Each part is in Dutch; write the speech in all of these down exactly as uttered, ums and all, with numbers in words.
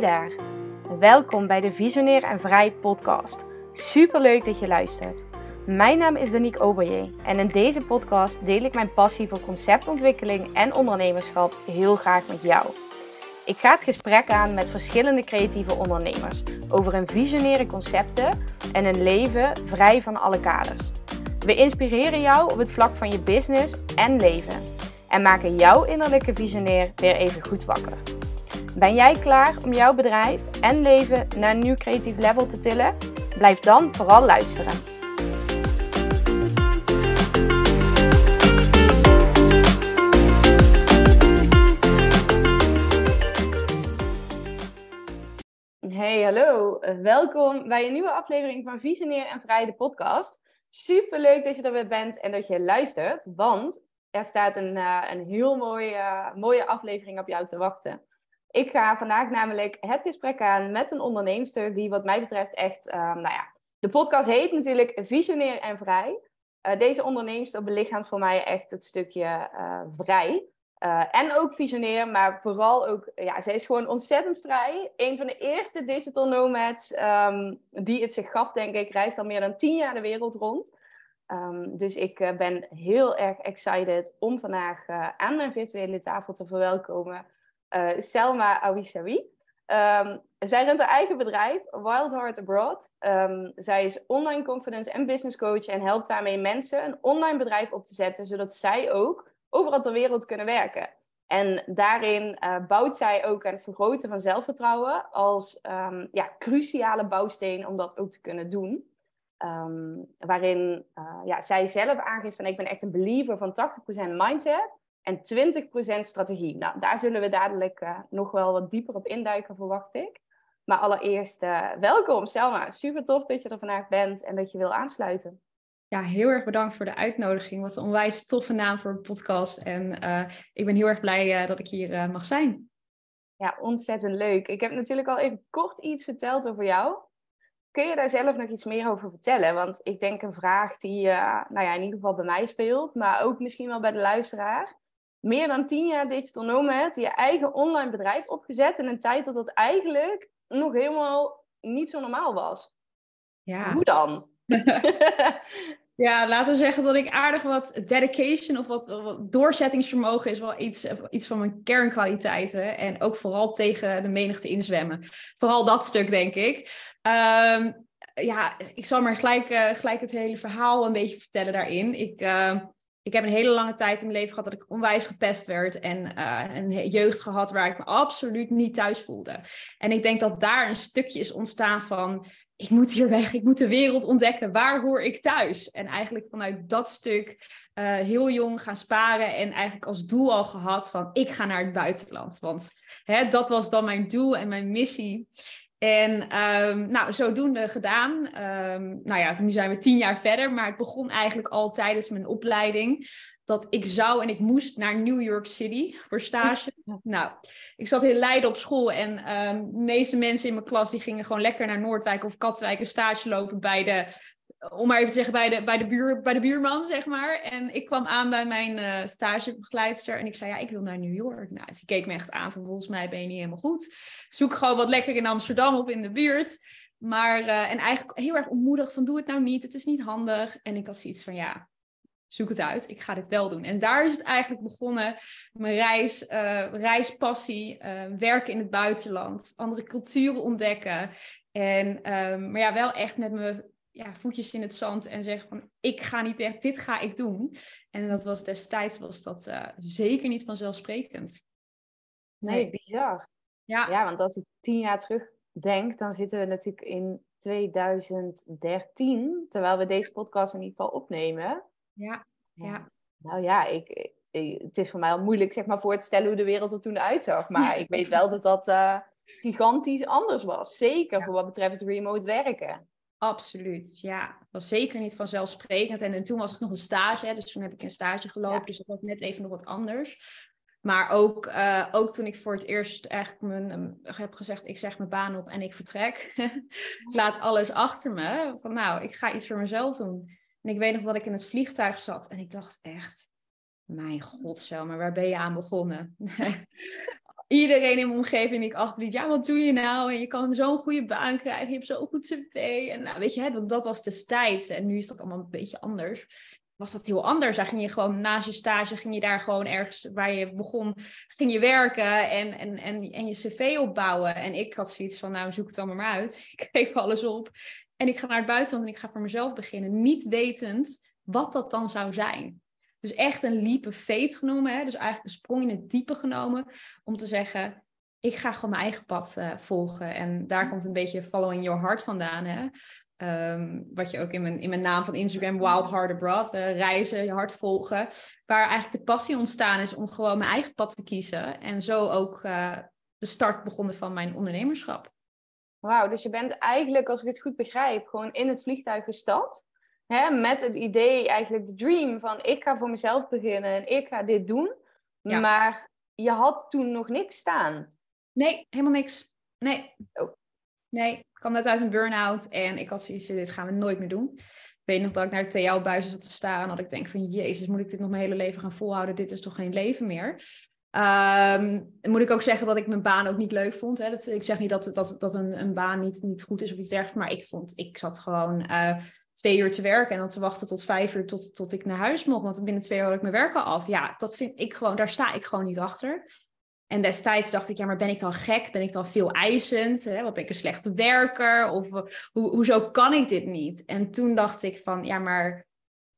jij daar? Welkom bij de Visionair en Vrij podcast. Superleuk dat je luistert. Mijn naam is Dannie Koberije en in deze podcast deel ik mijn passie voor conceptontwikkeling en ondernemerschap heel graag met jou. Ik ga het gesprek aan met verschillende creatieve ondernemers over hun visionaire concepten en een leven vrij van alle kaders. We inspireren jou op het vlak van je business en leven en maken jouw innerlijke visionair weer even goed wakker. Ben jij klaar om jouw bedrijf en leven naar een nieuw creatief level te tillen? Blijf dan vooral luisteren. Hey, hallo. Welkom bij een nieuwe aflevering van Visionair en Vrij, de podcast. Superleuk dat je er weer bent en dat je luistert, want er staat een, uh, een heel mooie, uh, mooie aflevering op jou te wachten. Ik ga vandaag namelijk het gesprek aan met een onderneemster die wat mij betreft echt, uh, nou ja, de podcast heet natuurlijk Visionair en Vrij. Uh, deze onderneemster belichaamt voor mij echt het stukje uh, vrij. Uh, en ook visionair, maar vooral ook, ja, zij is gewoon ontzettend vrij. Een van de eerste digital nomads um, die het zich gaf, denk ik, reist al meer dan tien jaar de wereld rond. Um, dus ik uh, ben heel erg excited om vandaag uh, aan mijn virtuele tafel te verwelkomen uh, Selma Aouichaoui. Um, zij runt haar eigen bedrijf, Wild Heart Abroad. Um, zij is online confidence en business coach en helpt daarmee mensen een online bedrijf op te zetten, zodat zij ook overal ter wereld kunnen werken. En daarin uh, bouwt zij ook aan het vergroten van zelfvertrouwen als um, ja, cruciale bouwsteen om dat ook te kunnen doen. Um, waarin uh, ja, zij zelf aangeeft van ik ben echt een believer van tachtig procent mindset en twintig procent strategie. Nou, daar zullen we dadelijk uh, nog wel wat dieper op induiken, verwacht ik. Maar allereerst uh, welkom Selma, super tof dat je er vandaag bent en dat je wil aansluiten. Ja, heel erg bedankt voor de uitnodiging. Wat een onwijs toffe naam voor een podcast. En uh, ik ben heel erg blij uh, dat ik hier uh, mag zijn. Ja, ontzettend leuk. Ik heb natuurlijk al even kort iets verteld over jou. Kun je daar zelf nog iets meer over vertellen? Want ik denk een vraag die uh, nou ja, in ieder geval bij mij speelt, maar ook misschien wel bij de luisteraar. Meer dan tien jaar digital nomad, je eigen online bedrijf opgezet in een tijd dat dat eigenlijk nog helemaal niet zo normaal was. Ja. Hoe dan? Ja, laten we zeggen dat ik aardig wat dedication of wat, wat doorzettingsvermogen is wel iets, iets van mijn kernkwaliteiten. En ook vooral tegen de menigte inzwemmen. Vooral dat stuk, denk ik. Um, ja, ik zal maar gelijk, uh, gelijk het hele verhaal een beetje vertellen daarin. Ik, uh, ik heb een hele lange tijd in mijn leven gehad dat ik onwijs gepest werd. En uh, een jeugd gehad waar ik me absoluut niet thuis voelde. En ik denk dat daar een stukje is ontstaan van ik moet hier weg, ik moet de wereld ontdekken, waar hoor ik thuis? En eigenlijk vanuit dat stuk uh, heel jong gaan sparen en eigenlijk als doel al gehad van ik ga naar het buitenland. Want hè, dat was dan mijn doel en mijn missie. En um, nou, zodoende gedaan. Um, nou ja, nu zijn we tien jaar verder, maar het begon eigenlijk al tijdens mijn opleiding dat ik zou en ik moest naar New York City voor stage. Nou, ik zat in Leiden op school en um, de meeste mensen in mijn klas die gingen gewoon lekker naar Noordwijk of Katwijk een stage lopen bij de, om maar even te zeggen, bij de, bij de, buur, bij de buurman, zeg maar. En ik kwam aan bij mijn uh, stagebegeleidster en ik zei, ja, ik wil naar New York. Nou, ze keek me echt aan van, volgens mij ben je niet helemaal goed. Zoek gewoon wat lekker in Amsterdam op in de buurt. Maar, uh, en eigenlijk heel erg ontmoedig van, doe het nou niet, het is niet handig. En ik had zoiets van, ja, zoek het uit, ik ga dit wel doen. En daar is het eigenlijk begonnen. Mijn reis, uh, reispassie, uh, werken in het buitenland, andere culturen ontdekken. En, uh, maar ja, wel echt met mijn ja, voetjes in het zand en zeggen van ik ga niet weg, dit ga ik doen. En dat was destijds was dat uh, zeker niet vanzelfsprekend. Nee, nee bizar. Ja. ja, want als ik tien jaar terug denk, dan zitten we natuurlijk in twintig dertien, terwijl we deze podcast in ieder geval opnemen. Ja, ja. Nou ja, ik, ik, het is voor mij al moeilijk zeg maar, voor te stellen hoe de wereld er toen uitzag. Maar ja. Ik weet wel dat dat uh, gigantisch anders was. Zeker ja. Voor wat betreft het remote werken. Absoluut, ja. Dat was zeker niet vanzelfsprekend. En, en toen was het nog een stage, hè, dus toen heb ik een stage gelopen. Ja. Dus dat was net even nog wat anders. Maar ook, uh, ook toen ik voor het eerst eigenlijk mijn, uh, heb gezegd, ik zeg mijn baan op en ik vertrek. Ik laat alles achter me. Van nou, ik ga iets voor mezelf doen. En ik weet nog dat ik in het vliegtuig zat. En ik dacht echt, mijn god Selma, waar ben je aan begonnen? iedereen in mijn omgeving die ik achterliet, ja, wat doe je nou? En je kan zo'n goede baan krijgen, je hebt zo'n goed cv. En nou, weet je, hè, dat was destijds. En nu is dat allemaal een beetje anders. Was dat heel anders? Daar ging je gewoon naast je stage, ging je daar gewoon ergens waar je begon, ging je werken en, en, en, en je cv opbouwen. En ik had zoiets van, nou, zoek het allemaal maar uit. Ik geef alles op. En ik ga naar het buitenland en ik ga voor mezelf beginnen. Niet wetend wat dat dan zou zijn. Dus echt een leap of faith genomen. Hè? Dus eigenlijk een sprong in het diepe genomen. Om te zeggen, ik ga gewoon mijn eigen pad uh, volgen. En daar komt een beetje following your heart vandaan. Hè? Um, wat je ook in mijn, in mijn naam van Instagram, Wild Heart Abroad. Uh, reizen, je hart volgen. Waar eigenlijk de passie ontstaan is om gewoon mijn eigen pad te kiezen. En zo ook uh, de start begonnen van mijn ondernemerschap. Wauw, dus je bent eigenlijk, als ik het goed begrijp, gewoon in het vliegtuig gestapt. Hè, met het idee, eigenlijk de dream van ik ga voor mezelf beginnen en ik ga dit doen. Ja. Maar je had toen nog niks staan. Nee, helemaal niks. Nee. Oh. Nee, ik kwam net uit een burn-out en ik had zoiets, dit gaan we nooit meer doen. Ik weet nog dat ik naar de T L-buizen zat te staan en dat ik denk van jezus, moet ik dit nog mijn hele leven gaan volhouden? Dit is toch geen leven meer? Um, moet ik ook zeggen dat ik mijn baan ook niet leuk vond. Hè? Dat, ik zeg niet dat, dat, dat een, een baan niet, niet goed is of iets dergelijks. Maar ik vond, ik zat gewoon uh, twee uur te werken en dan te wachten tot vijf uur tot, tot ik naar huis mocht. Want binnen twee uur had ik mijn werk al af. Ja, dat vind ik gewoon, daar sta ik gewoon niet achter. En destijds dacht ik, ja, maar ben ik dan gek? Ben ik dan veel eisend? Hè? Wat ben ik een slechte werker? Of ho, hoezo kan ik dit niet? En toen dacht ik van, ja, maar...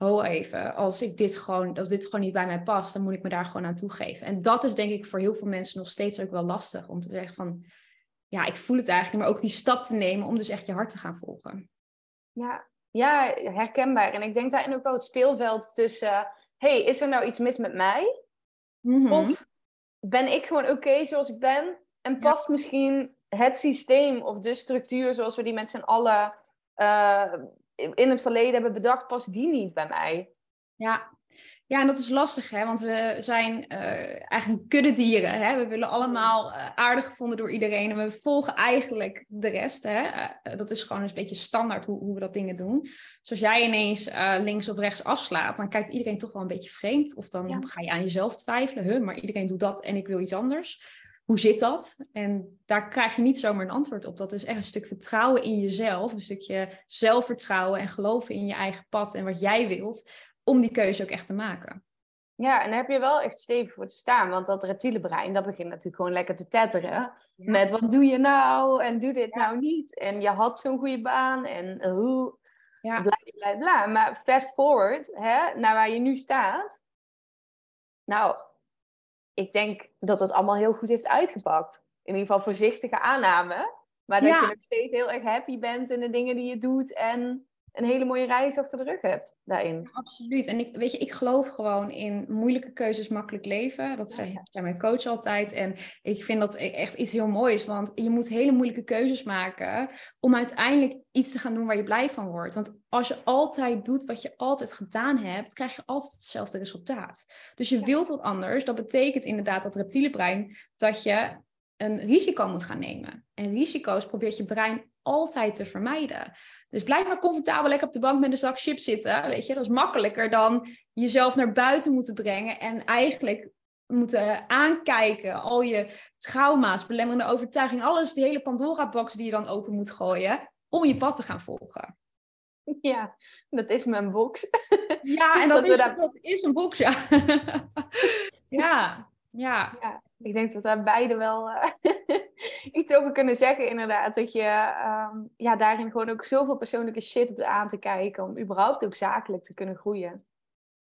Oh, even, als, ik dit gewoon, als dit gewoon niet bij mij past, dan moet ik me daar gewoon aan toegeven. En dat is denk ik voor heel veel mensen nog steeds ook wel lastig. Om te zeggen van, ja, ik voel het eigenlijk niet, maar ook die stap te nemen om dus echt je hart te gaan volgen. Ja, ja, herkenbaar. En ik denk daarin ook wel het speelveld tussen, hey, is er nou iets mis met mij? Mm-hmm. Of ben ik gewoon oké okay zoals ik ben? En past ja. misschien het systeem of de structuur zoals we die met z'n allen... Uh, in het verleden hebben bedacht, past die niet bij mij? Ja, ja en dat is lastig, hè? Want we zijn uh, eigenlijk kuddedieren. Hè? We willen allemaal uh, aardig gevonden door iedereen en we volgen eigenlijk de rest. Hè? Uh, dat is gewoon een beetje standaard hoe, hoe we dat dingen doen. Dus als jij ineens uh, links of rechts afslaat, dan kijkt iedereen toch wel een beetje vreemd. Of dan ja. ga je aan jezelf twijfelen. Huh, maar iedereen doet dat en ik wil iets anders. Hoe zit dat? En daar krijg je niet zomaar een antwoord op. Dat is echt een stuk vertrouwen in jezelf. Een stukje zelfvertrouwen en geloven in je eigen pad en wat jij wilt. Om die keuze ook echt te maken. Ja, en daar heb je wel echt stevig voor te staan. Want dat reptiele brein, dat begint natuurlijk gewoon lekker te tetteren. Ja. Met wat doe je nou? En doe dit ja. nou niet? En je had zo'n goede baan. En hoe? Ja. Bla, bla, bla. Maar fast forward, hè, naar waar je nu staat. Nou... Ik denk dat dat allemaal heel goed heeft uitgepakt. In ieder geval voorzichtige aanname. Maar dat ja. je nog steeds heel erg happy bent in de dingen die je doet. En een hele mooie reis achter de rug hebt daarin. Ja, absoluut. En ik, weet je, ik geloof gewoon in moeilijke keuzes makkelijk leven. Dat zei, ja. zei mijn coach altijd. En ik vind dat echt iets heel moois. Want je moet hele moeilijke keuzes maken. Om uiteindelijk iets te gaan doen waar je blij van wordt. Want als je altijd doet wat je altijd gedaan hebt, krijg je altijd hetzelfde resultaat. Dus je ja. wilt wat anders. Dat betekent inderdaad dat reptiele brein dat je een risico moet gaan nemen. En risico's probeert je brein altijd te vermijden. Dus blijf maar comfortabel lekker op de bank met een zak chips zitten. Weet je, dat is makkelijker dan jezelf naar buiten moeten brengen. En eigenlijk moeten aankijken. Al je trauma's, belemmerende overtuiging. Alles, die hele Pandora-box die je dan open moet gooien. Om je pad te gaan volgen. Ja, dat is mijn box. Ja, en dat, dat, is, daar... dat is een box, ja. ja, ja. Ja, ik denk dat we daar beide wel uh, iets over kunnen zeggen inderdaad. Dat je um, ja, daarin gewoon ook zoveel persoonlijke shit hebt aan te kijken. Om überhaupt ook zakelijk te kunnen groeien.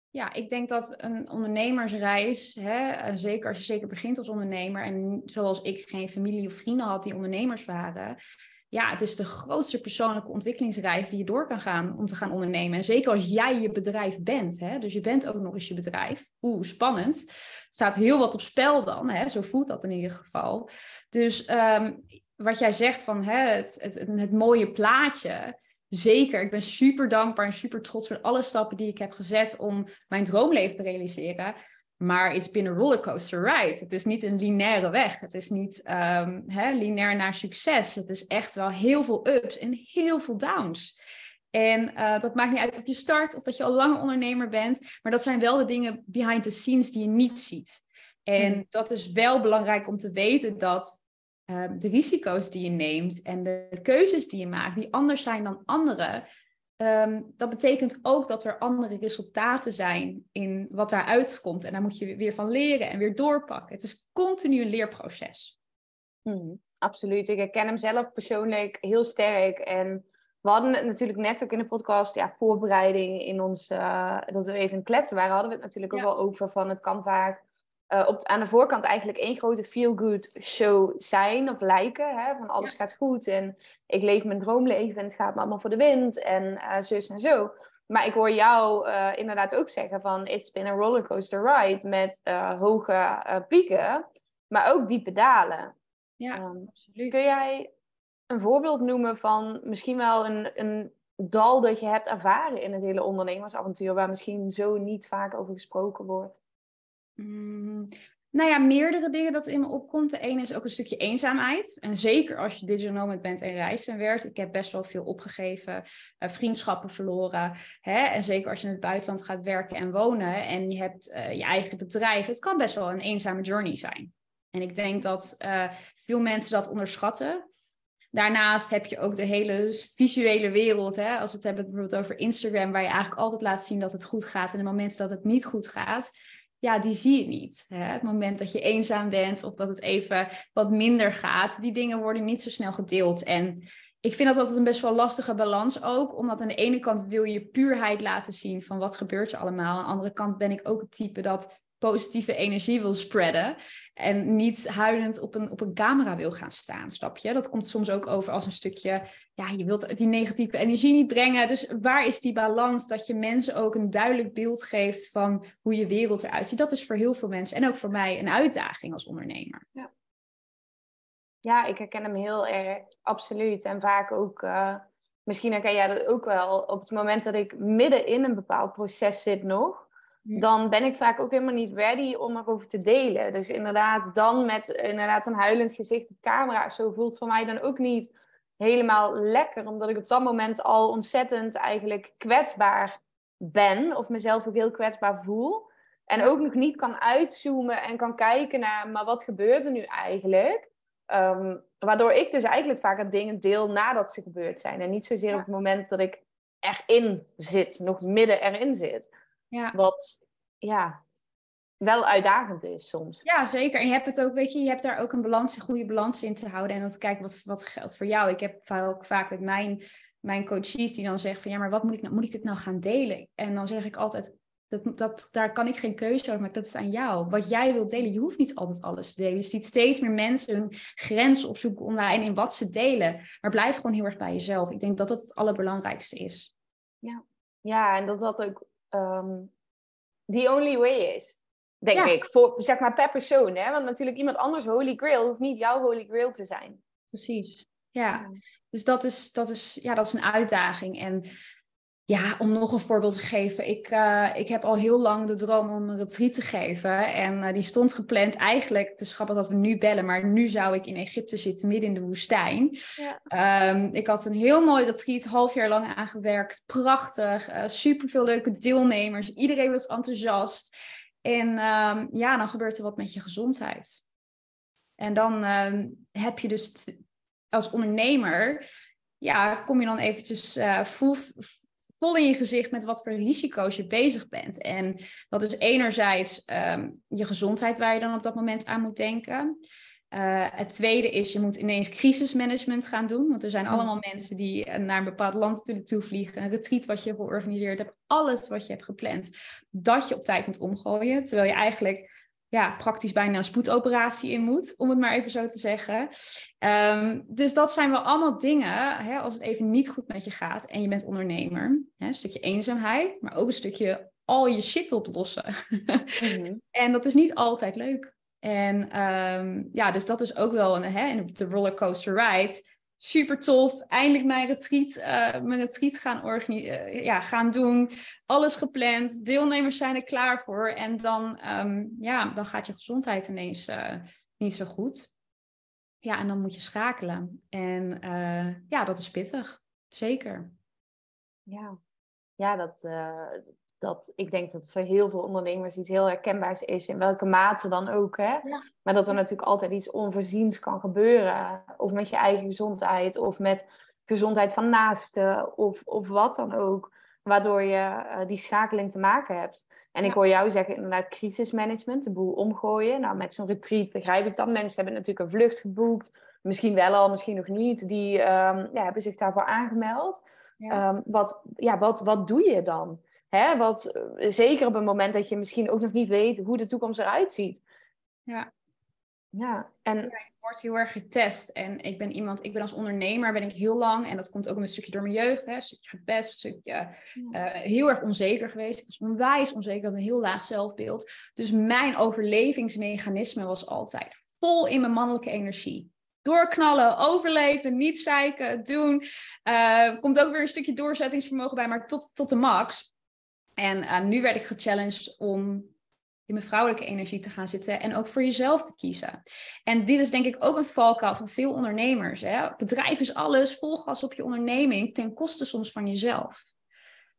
Ja, ik denk dat een ondernemersreis, hè, zeker als je zeker begint als ondernemer. En zoals ik geen familie of vrienden had die ondernemers waren... Ja, het is de grootste persoonlijke ontwikkelingsreis die je door kan gaan om te gaan ondernemen. En zeker als jij je bedrijf bent. Hè? Dus je bent ook nog eens je bedrijf. Oeh, spannend. Er staat heel wat op spel dan. Hè? Zo voelt dat in ieder geval. Dus um, wat jij zegt van hè, het, het, het mooie plaatje. Zeker, ik ben super dankbaar en super trots voor alle stappen die ik heb gezet om mijn droomleven te realiseren. Maar it's been a rollercoaster ride. Het is niet een lineaire weg. Het is niet um, hè, lineair naar succes. Het is echt wel heel veel ups en heel veel downs. En uh, dat maakt niet uit of je start of dat je al lang ondernemer bent. Maar dat zijn wel de dingen behind the scenes die je niet ziet. En dat is wel belangrijk om te weten dat uh, de risico's die je neemt en de keuzes die je maakt, die anders zijn dan anderen. Um, dat betekent ook dat er andere resultaten zijn in wat daaruit komt. En daar moet je weer van leren en weer doorpakken. Het is continu een leerproces. Hmm, absoluut. Ik herken hem zelf persoonlijk heel sterk. En we hadden het natuurlijk net ook in de podcast, ja, voorbereiding in ons, uh, dat we even kletsen waren, hadden we het natuurlijk ook ja. wel over van het kan vaak uh, op, aan de voorkant eigenlijk één grote feel-good show zijn of lijken. Hè, van alles ja. gaat goed en ik leef mijn droomleven en het gaat me allemaal voor de wind en uh, zus en zo. Maar ik hoor jou uh, inderdaad ook zeggen van it's been a rollercoaster ride met uh, hoge uh, pieken, maar ook diepe dalen. Ja, um, absoluut. Kun jij een voorbeeld noemen van misschien wel een, een dal dat je hebt ervaren in het hele ondernemersavontuur, waar misschien zo niet vaak over gesproken wordt? Mm, nou ja, meerdere dingen dat in me opkomt. De ene is ook een stukje eenzaamheid. En zeker als je digital nomad bent en reist en werkt. Ik heb best wel veel opgegeven, uh, vriendschappen verloren. Hè? En zeker als je in het buitenland gaat werken en wonen en je hebt uh, je eigen bedrijf. Het kan best wel een eenzame journey zijn. En ik denk dat uh, veel mensen dat onderschatten. Daarnaast heb je ook de hele visuele wereld. Hè? Als we het hebben bijvoorbeeld over Instagram, waar je eigenlijk altijd laat zien dat het goed gaat. En de momenten dat het niet goed gaat, ja, die zie je niet. Hè? Het moment dat je eenzaam bent of dat het even wat minder gaat. Die dingen worden niet zo snel gedeeld. En ik vind dat altijd een best wel lastige balans ook. Omdat aan de ene kant wil je je puurheid laten zien van wat gebeurt er allemaal. Aan de andere kant ben ik ook het type dat positieve energie wil spreaden en niet huilend op een, op een camera wil gaan staan, snap je? Dat komt soms ook over als een stukje, ja, je wilt die negatieve energie niet brengen. Dus waar is die balans dat je mensen ook een duidelijk beeld geeft van hoe je wereld eruit ziet? Dat is voor heel veel mensen en ook voor mij een uitdaging als ondernemer. Ja, ja, ik herken hem heel erg, absoluut. En vaak ook, uh, misschien herken jij dat ook wel, op het moment dat ik midden in een bepaald proces zit nog, dan ben ik vaak ook helemaal niet ready om erover te delen. Dus inderdaad, dan met inderdaad een huilend gezicht op camera of zo voelt voor mij dan ook niet helemaal lekker. Omdat ik op dat moment al ontzettend eigenlijk kwetsbaar ben. Of mezelf ook heel kwetsbaar voel. En ook nog niet kan uitzoomen en kan kijken naar, maar wat gebeurt er nu eigenlijk? Um, waardoor ik dus eigenlijk vaak dingen deel nadat ze gebeurd zijn. En niet zozeer op het moment dat ik erin zit, nog midden erin zit. Ja. Wat ja, wel uitdagend is soms. Ja, zeker. En je hebt het ook, weet je, je hebt daar ook een balans, een goede balans in te houden. En dat kijken wat, wat geldt voor jou. Ik heb ook vaak met mijn, mijn coaches die dan zeggen van ja, maar wat moet ik nou, moet ik dit nou gaan delen? En dan zeg ik altijd, dat, dat, daar kan ik geen keuze over maken. Dat is aan jou. Wat jij wilt delen, je hoeft niet altijd alles te delen. Je ziet steeds meer mensen hun grens opzoeken online in wat ze delen. Maar blijf gewoon heel erg bij jezelf. Ik denk dat dat het allerbelangrijkste is. Ja, ja en dat dat ook Um, the only way is, denk ja. ik, voor, zeg maar per persoon, hè? Want natuurlijk iemand anders holy grail hoeft niet jouw holy grail te zijn. Precies, ja. ja. Dus dat is, dat is, ja, dat is een uitdaging. En ja, om nog een voorbeeld te geven, ik, uh, ik heb al heel lang de droom om een retreat te geven en uh, die stond gepland eigenlijk, het is grappig dat we nu bellen, maar nu zou ik in Egypte zitten, midden in de woestijn. Ja. Um, ik had een heel mooi retreat, half jaar lang aangewerkt, prachtig, uh, superveel leuke deelnemers, iedereen was enthousiast en um, ja, dan gebeurt er wat met je gezondheid. En dan um, heb je dus t- als ondernemer, ja, kom je dan eventjes uh, voel vol in je gezicht met wat voor risico's je bezig bent. En dat is enerzijds um, je gezondheid waar je dan op dat moment aan moet denken. Uh, het tweede is, je moet ineens crisismanagement gaan doen. Want er zijn allemaal mensen die naar een bepaald land toe vliegen. Een retreat wat je georganiseerd hebt. Alles wat je hebt gepland. Dat je op tijd moet omgooien. Terwijl je eigenlijk ja, praktisch bijna een spoedoperatie in moet, om het maar even zo te zeggen. Um, dus dat zijn wel allemaal dingen, hè, als het even niet goed met je gaat en je bent ondernemer. Hè, een stukje eenzaamheid, maar ook een stukje al je shit oplossen. Mm-hmm. En dat is niet altijd leuk. En um, ja, dus dat is ook wel een, hè, de rollercoaster ride. Super tof, eindelijk mijn retreat, uh, mijn retreat gaan, organi- uh, ja, gaan doen. Alles gepland, deelnemers zijn er klaar voor. En dan, um, ja, dan gaat je gezondheid ineens uh, niet zo goed. Ja, en dan moet je schakelen. En uh, ja, dat is pittig, zeker. Ja, ja dat, uh, dat ik denk dat voor heel veel ondernemers iets heel herkenbaars is, in welke mate dan ook. Hè? Ja. Maar dat er natuurlijk altijd iets onvoorziens kan gebeuren. Of met je eigen gezondheid, of met gezondheid van naasten, of, of wat dan ook. Waardoor je uh, die schakeling te maken hebt. En ja. Ik hoor jou zeggen inderdaad crisismanagement, de boel omgooien. Nou, met zo'n retreat begrijp ik dat. Mensen hebben natuurlijk een vlucht geboekt. Misschien wel al, misschien nog niet. Die um, ja, hebben zich daarvoor aangemeld. Ja. Um, wat, ja, wat, wat doe je dan? Hè? Wat, uh, zeker op een moment dat je misschien ook nog niet weet hoe de toekomst eruit ziet. Ja. Ja, en... ja, ik word heel erg getest. En ik ben iemand, ik ben als ondernemer ben ik heel lang, en dat komt ook een stukje door mijn jeugd, hè, een stukje gepest, een stukje uh, heel erg onzeker geweest. Ik was onwijs onzeker, had een heel laag zelfbeeld. Dus mijn overlevingsmechanisme was altijd vol in mijn mannelijke energie. Doorknallen, overleven, niet zeiken, doen. Uh, komt ook weer een stukje doorzettingsvermogen bij, maar tot, tot de max. En uh, nu werd ik gechallenged om in mijn vrouwelijke energie te gaan zitten en ook voor jezelf te kiezen. En dit is denk ik ook een valkuil van veel ondernemers. Hè? Bedrijf is alles, vol gas op je onderneming, ten koste soms van jezelf.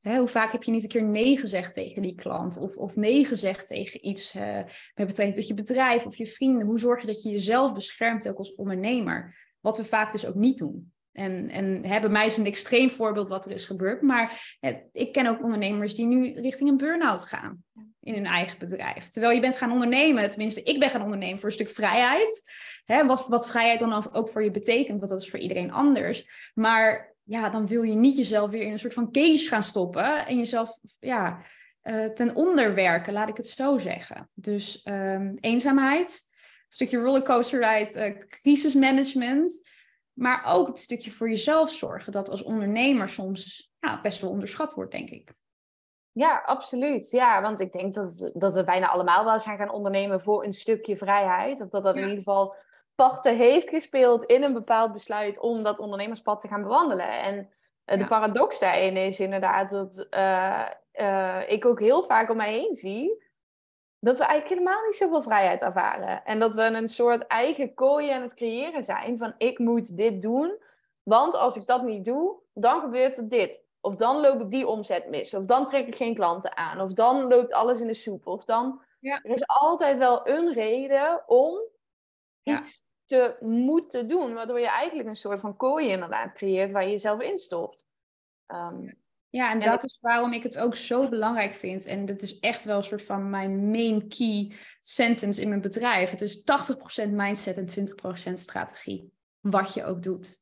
Hè, hoe vaak heb je niet een keer nee gezegd tegen die klant, of, of nee gezegd tegen iets uh, met betrekking tot je bedrijf of je vrienden? Hoe zorg je dat je jezelf beschermt ook als ondernemer? Wat we vaak dus ook niet doen. En, en hè, bij mij is een extreem voorbeeld wat er is gebeurd. Maar hè, ik ken ook ondernemers die nu richting een burn-out gaan in hun eigen bedrijf. Terwijl je bent gaan ondernemen, tenminste ik ben gaan ondernemen voor een stuk vrijheid. Hè, wat, wat vrijheid dan ook voor je betekent, want dat is voor iedereen anders. Maar ja, dan wil je niet jezelf weer in een soort van cage gaan stoppen en jezelf ja, uh, ten onder werken, laat ik het zo zeggen. Dus um, eenzaamheid, een stukje rollercoaster ride, uh, crisismanagement. Maar ook het stukje voor jezelf zorgen, dat als ondernemer soms ja, best wel onderschat wordt, denk ik. Ja, absoluut. Ja, want ik denk dat, dat we bijna allemaal wel zijn gaan ondernemen voor een stukje vrijheid. Of dat dat ja. in ieder geval parten heeft gespeeld in een bepaald besluit om dat ondernemerspad te gaan bewandelen. En de ja. paradox daarin is inderdaad dat uh, uh, ik ook heel vaak om mij heen zie dat we eigenlijk helemaal niet zoveel vrijheid ervaren. En dat we een soort eigen kooi aan het creëren zijn van ik moet dit doen, want als ik dat niet doe, dan gebeurt er dit. Of dan loop ik die omzet mis. Of dan trek ik geen klanten aan. Of dan loopt alles in de soep. Of dan... Ja. Er is altijd wel een reden om ja. iets te moeten doen. Waardoor je eigenlijk een soort van kooi inderdaad creëert waar je jezelf instopt. Um, ja, en, en dat ik... is waarom ik het ook zo belangrijk vind. En dat is echt wel een soort van mijn main key sentence in mijn bedrijf. Het is tachtig procent mindset en twintig procent strategie. Wat je ook doet.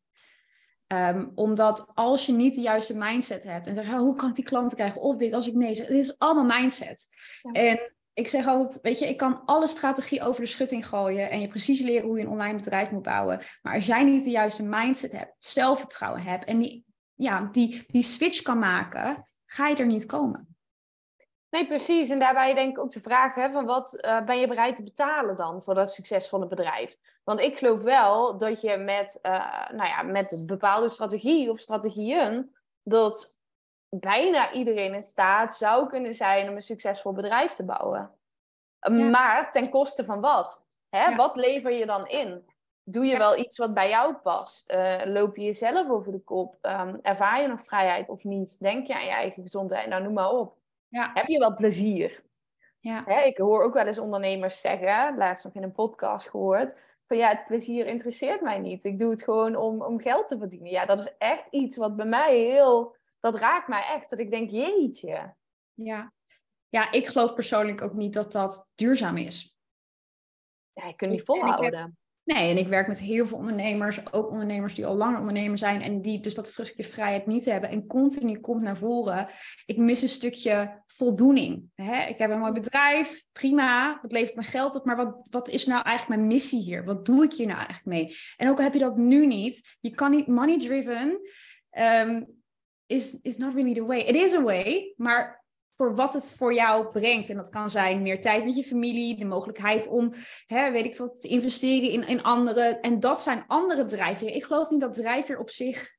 Um, omdat als je niet de juiste mindset hebt en zegt, oh, hoe kan ik die klanten krijgen of dit, als ik nee zeg, dit is allemaal mindset. Ja. En ik zeg altijd, weet je, ik kan alle strategie over de schutting gooien en je precies leren hoe je een online bedrijf moet bouwen. Maar als jij niet de juiste mindset hebt, zelfvertrouwen hebt en die, ja, die, die switch kan maken, ga je er niet komen. Nee, precies. En daarbij denk ik ook de vraag, hè, van wat uh, ben je bereid te betalen dan voor dat succesvolle bedrijf? Want ik geloof wel dat je met, uh, nou ja, met een bepaalde strategie of strategieën, dat bijna iedereen in staat zou kunnen zijn om een succesvol bedrijf te bouwen. Ja. Maar ten koste van wat? Hè? Ja. Wat lever je dan in? Doe je ja. wel iets wat bij jou past? Uh, loop je jezelf over de kop? Um, ervaar je nog vrijheid of niet? Denk je aan je eigen gezondheid? Nou, noem maar op. Ja. Heb je wel plezier? Ja. Hè, ik hoor ook wel eens ondernemers zeggen, laatst nog in een podcast gehoord, van ja, het plezier interesseert mij niet. Ik doe het gewoon om, om geld te verdienen. Ja, dat is echt iets wat bij mij heel... Dat raakt mij echt, dat ik denk, jeetje. Ja, ja ik geloof persoonlijk ook niet dat dat duurzaam is. Ja, je kunt niet volhouden. Nee, en ik werk met heel veel ondernemers, ook ondernemers die al langer ondernemer zijn en die dus dat stukje vrijheid niet hebben en continu komt naar voren. Ik mis een stukje voldoening. Hè? Ik heb een mooi bedrijf, prima, het levert mijn geld op, maar wat, wat is nou eigenlijk mijn missie hier? Wat doe ik hier nou eigenlijk mee? En ook al heb je dat nu niet, je kan niet money driven, um, is, is not really the way. It is a way, maar... voor wat het voor jou brengt. En dat kan zijn meer tijd met je familie, de mogelijkheid om, hè, weet ik veel, te investeren in, in anderen. En dat zijn andere drijfveren. Ik geloof niet dat drijfveer op zich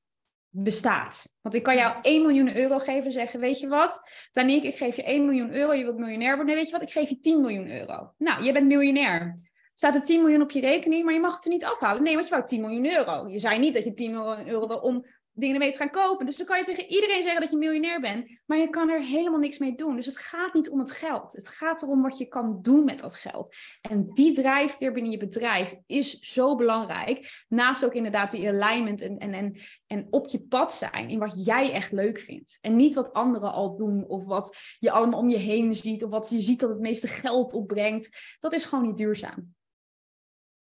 bestaat. Want ik kan jou één miljoen euro geven en zeggen, weet je wat, Dannie, ik geef je één miljoen euro, je wilt miljonair worden. Nee, weet je wat, ik geef je tien miljoen euro. Nou, je bent miljonair. Staat er tien miljoen op je rekening, maar je mag het er niet afhalen. Nee, want je wou tien miljoen euro. Je zei niet dat je tien miljoen euro wil om dingen mee te gaan kopen. Dus dan kan je tegen iedereen zeggen dat je miljonair bent, maar je kan er helemaal niks mee doen. Dus het gaat niet om het geld. Het gaat erom wat je kan doen met dat geld. En die drijfveer binnen je bedrijf is zo belangrijk. Naast ook inderdaad die alignment en, en, en, en op je pad zijn in wat jij echt leuk vindt. En niet wat anderen al doen of wat je allemaal om je heen ziet of wat je ziet dat het meeste geld opbrengt. Dat is gewoon niet duurzaam.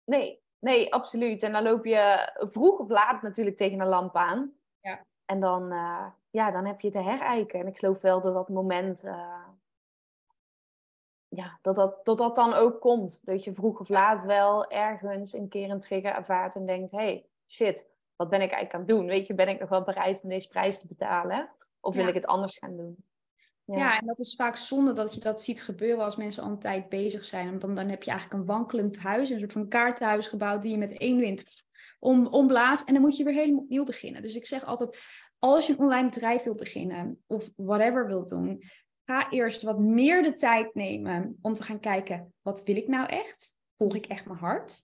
Nee. Nee, absoluut. En dan loop je vroeg of laat natuurlijk tegen een lamp aan. Ja. En dan, uh, ja, dan heb je te herijken. En ik geloof wel dat dat moment... Uh, ja, dat dat, dat dat dan ook komt. Dat je vroeg of laat wel ergens een keer een trigger ervaart en denkt... hey, shit, wat ben ik eigenlijk aan het doen? Weet je, ben ik nog wel bereid om deze prijs te betalen? Of wil ja. ik het anders gaan doen? Ja. ja, en dat is vaak zonde dat je dat ziet gebeuren als mensen al een tijd bezig zijn. Want dan, dan heb je eigenlijk een wankelend huis, een soort van kaartenhuis gebouwd die je met één wind om, omblaast. En dan moet je weer helemaal opnieuw beginnen. Dus ik zeg altijd, als je een online bedrijf wil beginnen of whatever wilt doen, ga eerst wat meer de tijd nemen om te gaan kijken, wat wil ik nou echt? Volg ik echt mijn hart?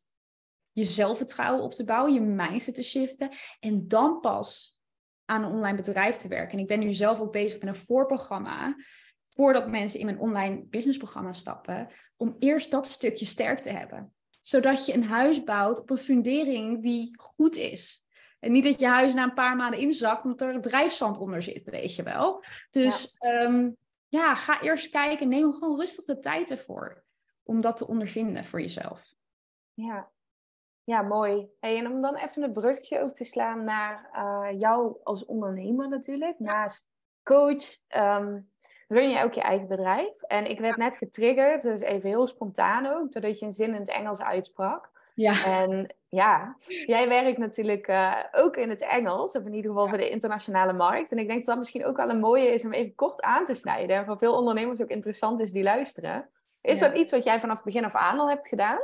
Je zelfvertrouwen op te bouwen, je mindset te shiften en dan pas... aan een online bedrijf te werken. En ik ben nu zelf ook bezig met een voorprogramma... voordat mensen in mijn online businessprogramma stappen... om eerst dat stukje sterk te hebben. Zodat je een huis bouwt op een fundering die goed is. En niet dat je huis na een paar maanden inzakt... omdat er drijfzand onder zit, weet je wel. Dus ja, um, ja ga eerst kijken... neem gewoon rustig de tijd ervoor... om dat te ondervinden voor jezelf. Ja. Ja, mooi. Hey, en om dan even een brugje ook te slaan naar uh, jou als ondernemer natuurlijk. Ja. Naast coach um, run je ook je eigen bedrijf. En ik werd ja. net getriggerd, dus even heel spontaan ook, doordat je een zin in het Engels uitsprak. Ja. En ja, jij werkt natuurlijk uh, ook in het Engels, of in ieder geval ja. voor de internationale markt. En ik denk dat dat misschien ook wel een mooie is om even kort aan te snijden. En voor veel ondernemers ook interessant is die luisteren. Is ja. dat iets wat jij vanaf begin af aan al hebt gedaan?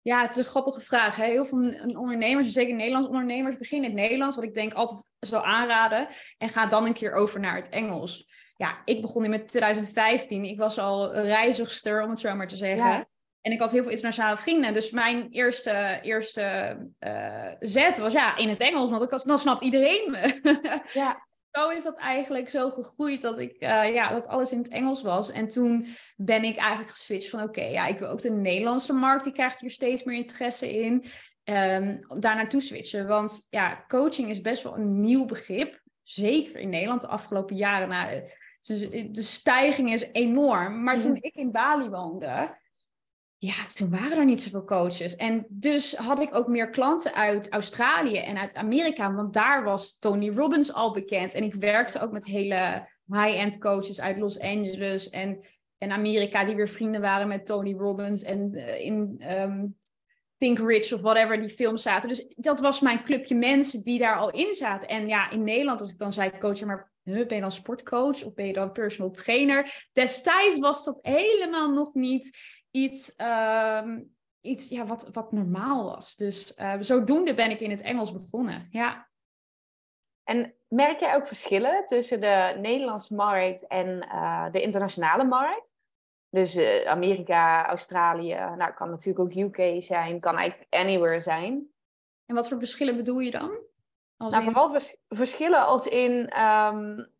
Ja, het is een grappige vraag. Hè? Heel veel ondernemers, zeker Nederlandse ondernemers, beginnen in het Nederlands, wat ik denk altijd zou aanraden, en gaan dan een keer over naar het Engels. Ja, ik begon in met twintig vijftien. Ik was al reizigster, om het zo maar te zeggen. Ja. En ik had heel veel internationale vrienden. Dus mijn eerste, eerste uh, zet was ja, in het Engels, want ik had, dan snapt iedereen me. Ja. Zo is dat eigenlijk zo gegroeid dat ik uh, ja, dat alles in het Engels was. En toen ben ik eigenlijk geswitcht van oké, okay, ja, ik wil ook de Nederlandse markt. Die krijgt hier steeds meer interesse in. Um, daar naartoe switchen. Want ja, coaching is best wel een nieuw begrip. Zeker in Nederland de afgelopen jaren. Nou, de stijging is enorm. Maar toen ik in Bali woonde... Ja, toen waren er niet zoveel coaches. En dus had ik ook meer klanten uit Australië en uit Amerika. Want daar was Tony Robbins al bekend. En ik werkte ook met hele high-end coaches uit Los Angeles en, en Amerika... die weer vrienden waren met Tony Robbins en uh, in um, Think Rich of whatever die films zaten. Dus dat was mijn clubje mensen die daar al in zaten. En ja, in Nederland, als ik dan zei, coach, maar ben je dan sportcoach of ben je dan personal trainer? Destijds was dat helemaal nog niet... Iets, um, iets ja, wat, wat normaal was. Dus uh, zodoende ben ik in het Engels begonnen. Ja. En merk jij ook verschillen tussen de Nederlandse markt en uh, de internationale markt? Dus uh, Amerika, Australië, nou kan natuurlijk ook U K zijn, kan eigenlijk anywhere zijn. En wat voor verschillen bedoel je dan? Als nou, in... vooral vers- verschillen als in... Um...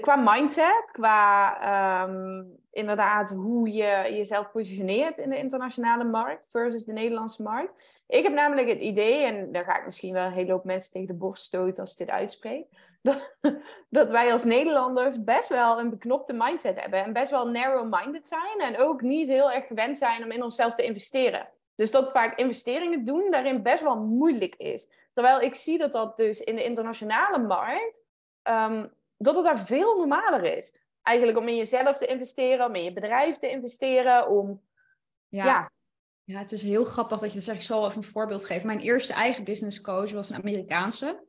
Qua mindset, qua um, inderdaad hoe je jezelf positioneert in de internationale markt versus de Nederlandse markt. Ik heb namelijk het idee, en daar ga ik misschien wel een hele hoop mensen tegen de borst stoten als ik dit uitspreek, dat, dat wij als Nederlanders best wel een beknopte mindset hebben en best wel narrow-minded zijn en ook niet heel erg gewend zijn om in onszelf te investeren. Dus dat vaak investeringen doen daarin best wel moeilijk is. Terwijl ik zie dat dat dus in de internationale markt... Um, dat het daar veel normaler is. Eigenlijk om in jezelf te investeren, om in je bedrijf te investeren, om... Ja, ja. ja het is heel grappig dat je dat zegt. Ik zal even een voorbeeld geven. Mijn eerste eigen business coach was een Amerikaanse.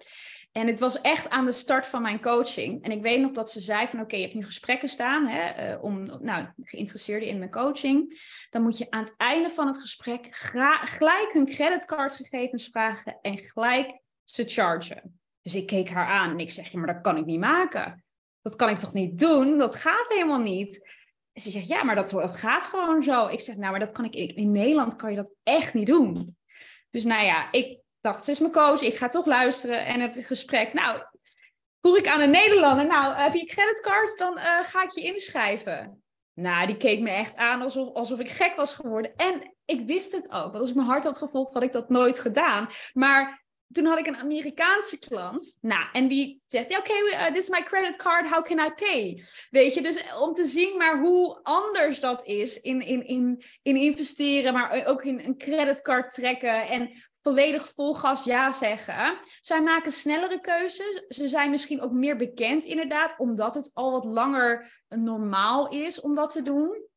En het was echt aan de start van mijn coaching. En ik weet nog dat ze zei van... Oké, okay, je hebt nu gesprekken staan, hè, om nou, geïnteresseerden in mijn coaching. Dan moet je aan het einde van het gesprek... Gra- gelijk hun creditcardgegevens vragen en gelijk ze chargen. Dus ik keek haar aan en ik zeg, ja, maar dat kan ik niet maken. Dat kan ik toch niet doen? Dat gaat helemaal niet. En ze zegt, ja, maar dat, dat gaat gewoon zo. Ik zeg, nou, maar dat kan ik, in Nederland kan je dat echt niet doen. Dus nou ja, ik dacht, ze is mijn coach, ik ga toch luisteren. En het gesprek, nou, vroeg ik aan een Nederlander, nou, heb je creditcard, dan uh, ga ik je inschrijven. Nou, die keek me echt aan alsof, alsof ik gek was geworden. En ik wist het ook, want als ik mijn hart had gevolgd, had ik dat nooit gedaan. Maar toen had ik een Amerikaanse klant. Nou, en die zegt, ja, oké, okay, uh, this is my credit card, how can I pay? Weet je, dus om te zien maar hoe anders dat is in, in, in, in investeren, maar ook in een creditcard trekken en volledig vol gas ja zeggen. Zij maken snellere keuzes. Ze zijn misschien ook meer bekend inderdaad, omdat het al wat langer normaal is om dat te doen.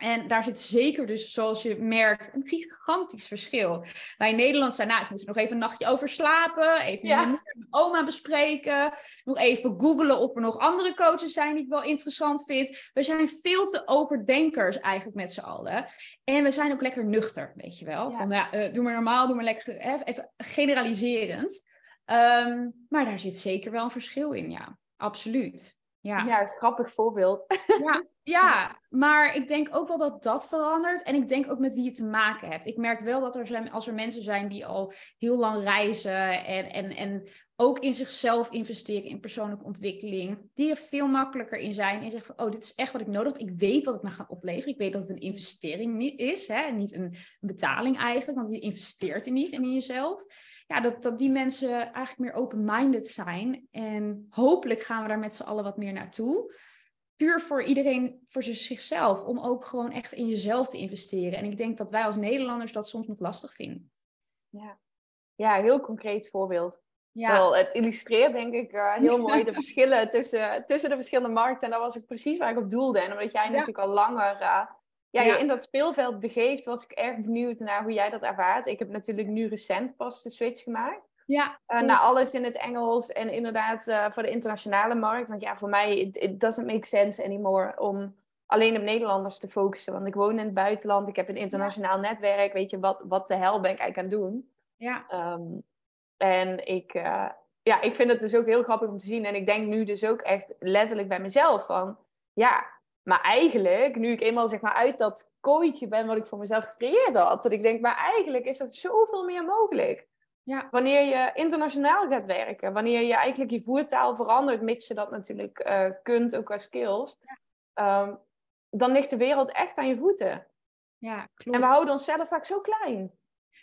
En daar zit zeker dus, zoals je merkt, een gigantisch verschil. Wij in Nederland zijn, nou, ik moet er nog even een nachtje over slapen. Even ja. met mijn oma bespreken. Nog even googlen of er nog andere coaches zijn die ik wel interessant vind. We zijn veel te overdenkers eigenlijk met z'n allen. En we zijn ook lekker nuchter, weet je wel. Ja. Van, ja, uh, doe maar normaal, doe maar lekker, even generaliserend. Um, maar daar zit zeker wel een verschil in, ja. Absoluut. Ja. ja, een grappig voorbeeld. Ja, ja, maar ik denk ook wel dat dat verandert. En ik denk ook met wie je te maken hebt. Ik merk wel dat er, als er mensen zijn die al heel lang reizen... en, en, en ook in zichzelf investeren, in persoonlijke ontwikkeling... die er veel makkelijker in zijn. En zeggen van, oh, dit is echt wat ik nodig heb. Ik weet wat het me gaat opleveren. Ik weet dat het een investering is. Hè? En niet een betaling eigenlijk. Want je investeert er niet in jezelf. Ja, dat, dat die mensen eigenlijk meer open-minded zijn. En hopelijk gaan we daar met z'n allen wat meer naartoe. Puur voor iedereen, voor zichzelf. Om ook gewoon echt in jezelf te investeren. En ik denk dat wij als Nederlanders dat soms nog lastig vinden. Ja, ja, heel concreet voorbeeld. Ja. Wel, het illustreert denk ik uh, heel mooi de verschillen tussen, tussen de verschillende markten. En dat was ook precies waar ik op doelde. En omdat jij ja. natuurlijk al langer uh, ja, ja. je in dat speelveld begeeft, was ik erg benieuwd naar hoe jij dat ervaart. Ik heb natuurlijk nu recent pas de switch gemaakt. Ja. Uh, naar alles in het Engels en inderdaad uh, voor de internationale markt. Want ja, voor mij, it, it doesn't make sense anymore om alleen op Nederlanders te focussen. Want ik woon in het buitenland, ik heb een internationaal ja. netwerk. Weet je, wat, wat de hel ben ik eigenlijk aan het doen? Ja. Um, En ik, uh, ja, ik vind het dus ook heel grappig om te zien. En ik denk nu dus ook echt letterlijk bij mezelf van... Ja, maar eigenlijk, nu ik eenmaal zeg maar uit dat kooitje ben wat ik voor mezelf gecreëerd had... Dat ik denk, maar eigenlijk is er zoveel meer mogelijk. Ja. Wanneer je internationaal gaat werken. Wanneer je eigenlijk je voertaal verandert, mits je dat natuurlijk uh, kunt, ook qua skills. Ja. Um, dan ligt de wereld echt aan je voeten. Ja, klopt. En we houden onszelf vaak zo klein.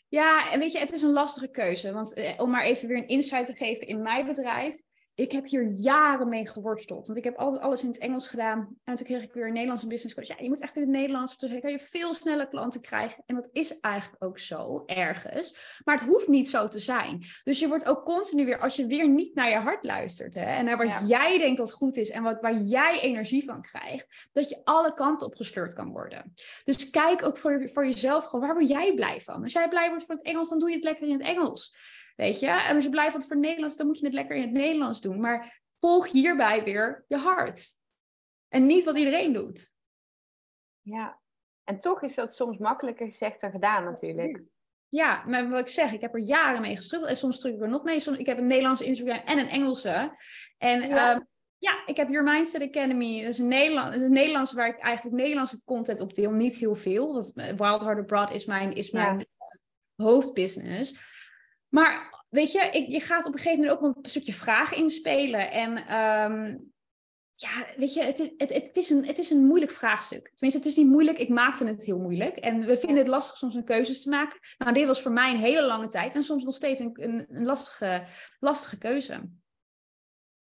Ja, en weet je, het is een lastige keuze. Want eh, om maar even weer een insight te geven in mijn bedrijf. Ik heb hier jaren mee geworsteld. Want ik heb altijd alles in het Engels gedaan. En toen kreeg ik weer een Nederlandse business coach. Ja, je moet echt in het Nederlands. Toen kan je veel sneller klanten krijgen. En dat is eigenlijk ook zo, ergens. Maar het hoeft niet zo te zijn. Dus je wordt ook continu weer, als je weer niet naar je hart luistert. Hè, en naar wat ja. jij denkt dat goed is. En wat, waar jij energie van krijgt. Dat je alle kanten op gesleurd kan worden. Dus kijk ook voor, voor jezelf. Gewoon, waar word jij blij van? Als jij blij wordt van het Engels, dan doe je het lekker in het Engels. Weet je, en als je blij bent voor het Nederlands, dan moet je het lekker in het Nederlands doen. Maar volg hierbij weer je hart. En niet wat iedereen doet. Ja, en toch is dat soms makkelijker gezegd dan gedaan natuurlijk. Absoluut. Ja, maar wat ik zeg, ik heb er jaren mee gestruggeld. En soms struggle ik er nog mee. Soms, ik heb een Nederlandse Instagram en een Engelse. En ja, um, ja ik heb Your Mindset Academy. Dat is een Nederlandse, een Nederlandse waar ik eigenlijk Nederlandse content op deel. Niet heel veel. Want Wild Heart Abroad is mijn, is mijn ja. hoofdbusiness. Maar weet je, ik, je gaat op een gegeven moment ook een stukje vraag inspelen. En um, ja, weet je, het, het, het, is een, het is een moeilijk vraagstuk. Tenminste, het is niet moeilijk. Ik maakte het heel moeilijk. En we vinden het lastig soms om keuzes te maken. Nou, dit was voor mij een hele lange tijd. En soms nog steeds een, een, een lastige, lastige keuze.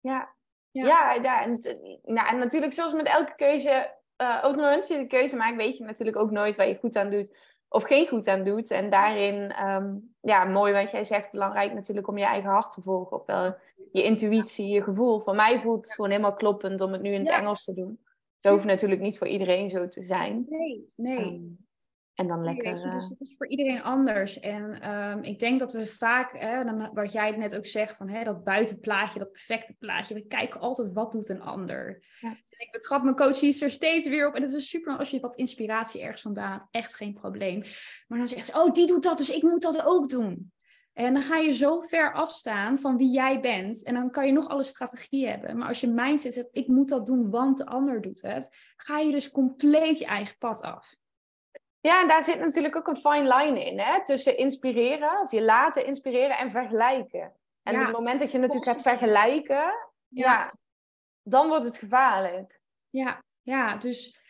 Ja, ja. ja, ja en, nou, en natuurlijk zoals met elke keuze, uh, ook als je de keuze maakt, weet je natuurlijk ook nooit waar je goed aan doet. Of geen goed aan doet. En daarin, um, ja, mooi wat jij zegt. Belangrijk natuurlijk om je eigen hart te volgen. Of wel je intuïtie, je gevoel. Voor mij voelt het gewoon helemaal kloppend om het nu in het ja. Engels te doen. Dat hoeft natuurlijk niet voor iedereen zo te zijn. Nee, nee. Um, en dan lekker... Nee, je, dus het is voor iedereen anders. En um, ik denk dat we vaak, hè, wat jij net ook zegt, van, hè, dat buitenplaatje, dat perfecte plaatje. We kijken altijd wat doet een ander. Ja. En ik betrap mijn coaches er steeds weer op. En het is super als je wat inspiratie ergens vandaan hebt. Echt geen probleem. Maar dan zegt ze, oh, die doet dat, dus ik moet dat ook doen. En dan ga je zo ver afstaan van wie jij bent. En dan kan je nog alle strategieën hebben. Maar als je mindset hebt, ik moet dat doen, want de ander doet het. Ga je dus compleet je eigen pad af. Ja, en daar zit natuurlijk ook een fine line in, hè? Tussen inspireren, of je laten inspireren en vergelijken. En ja, op het moment dat je natuurlijk gaat vergelijken, Ja. ja. Dan wordt het gevaarlijk. Ja, ja, dus...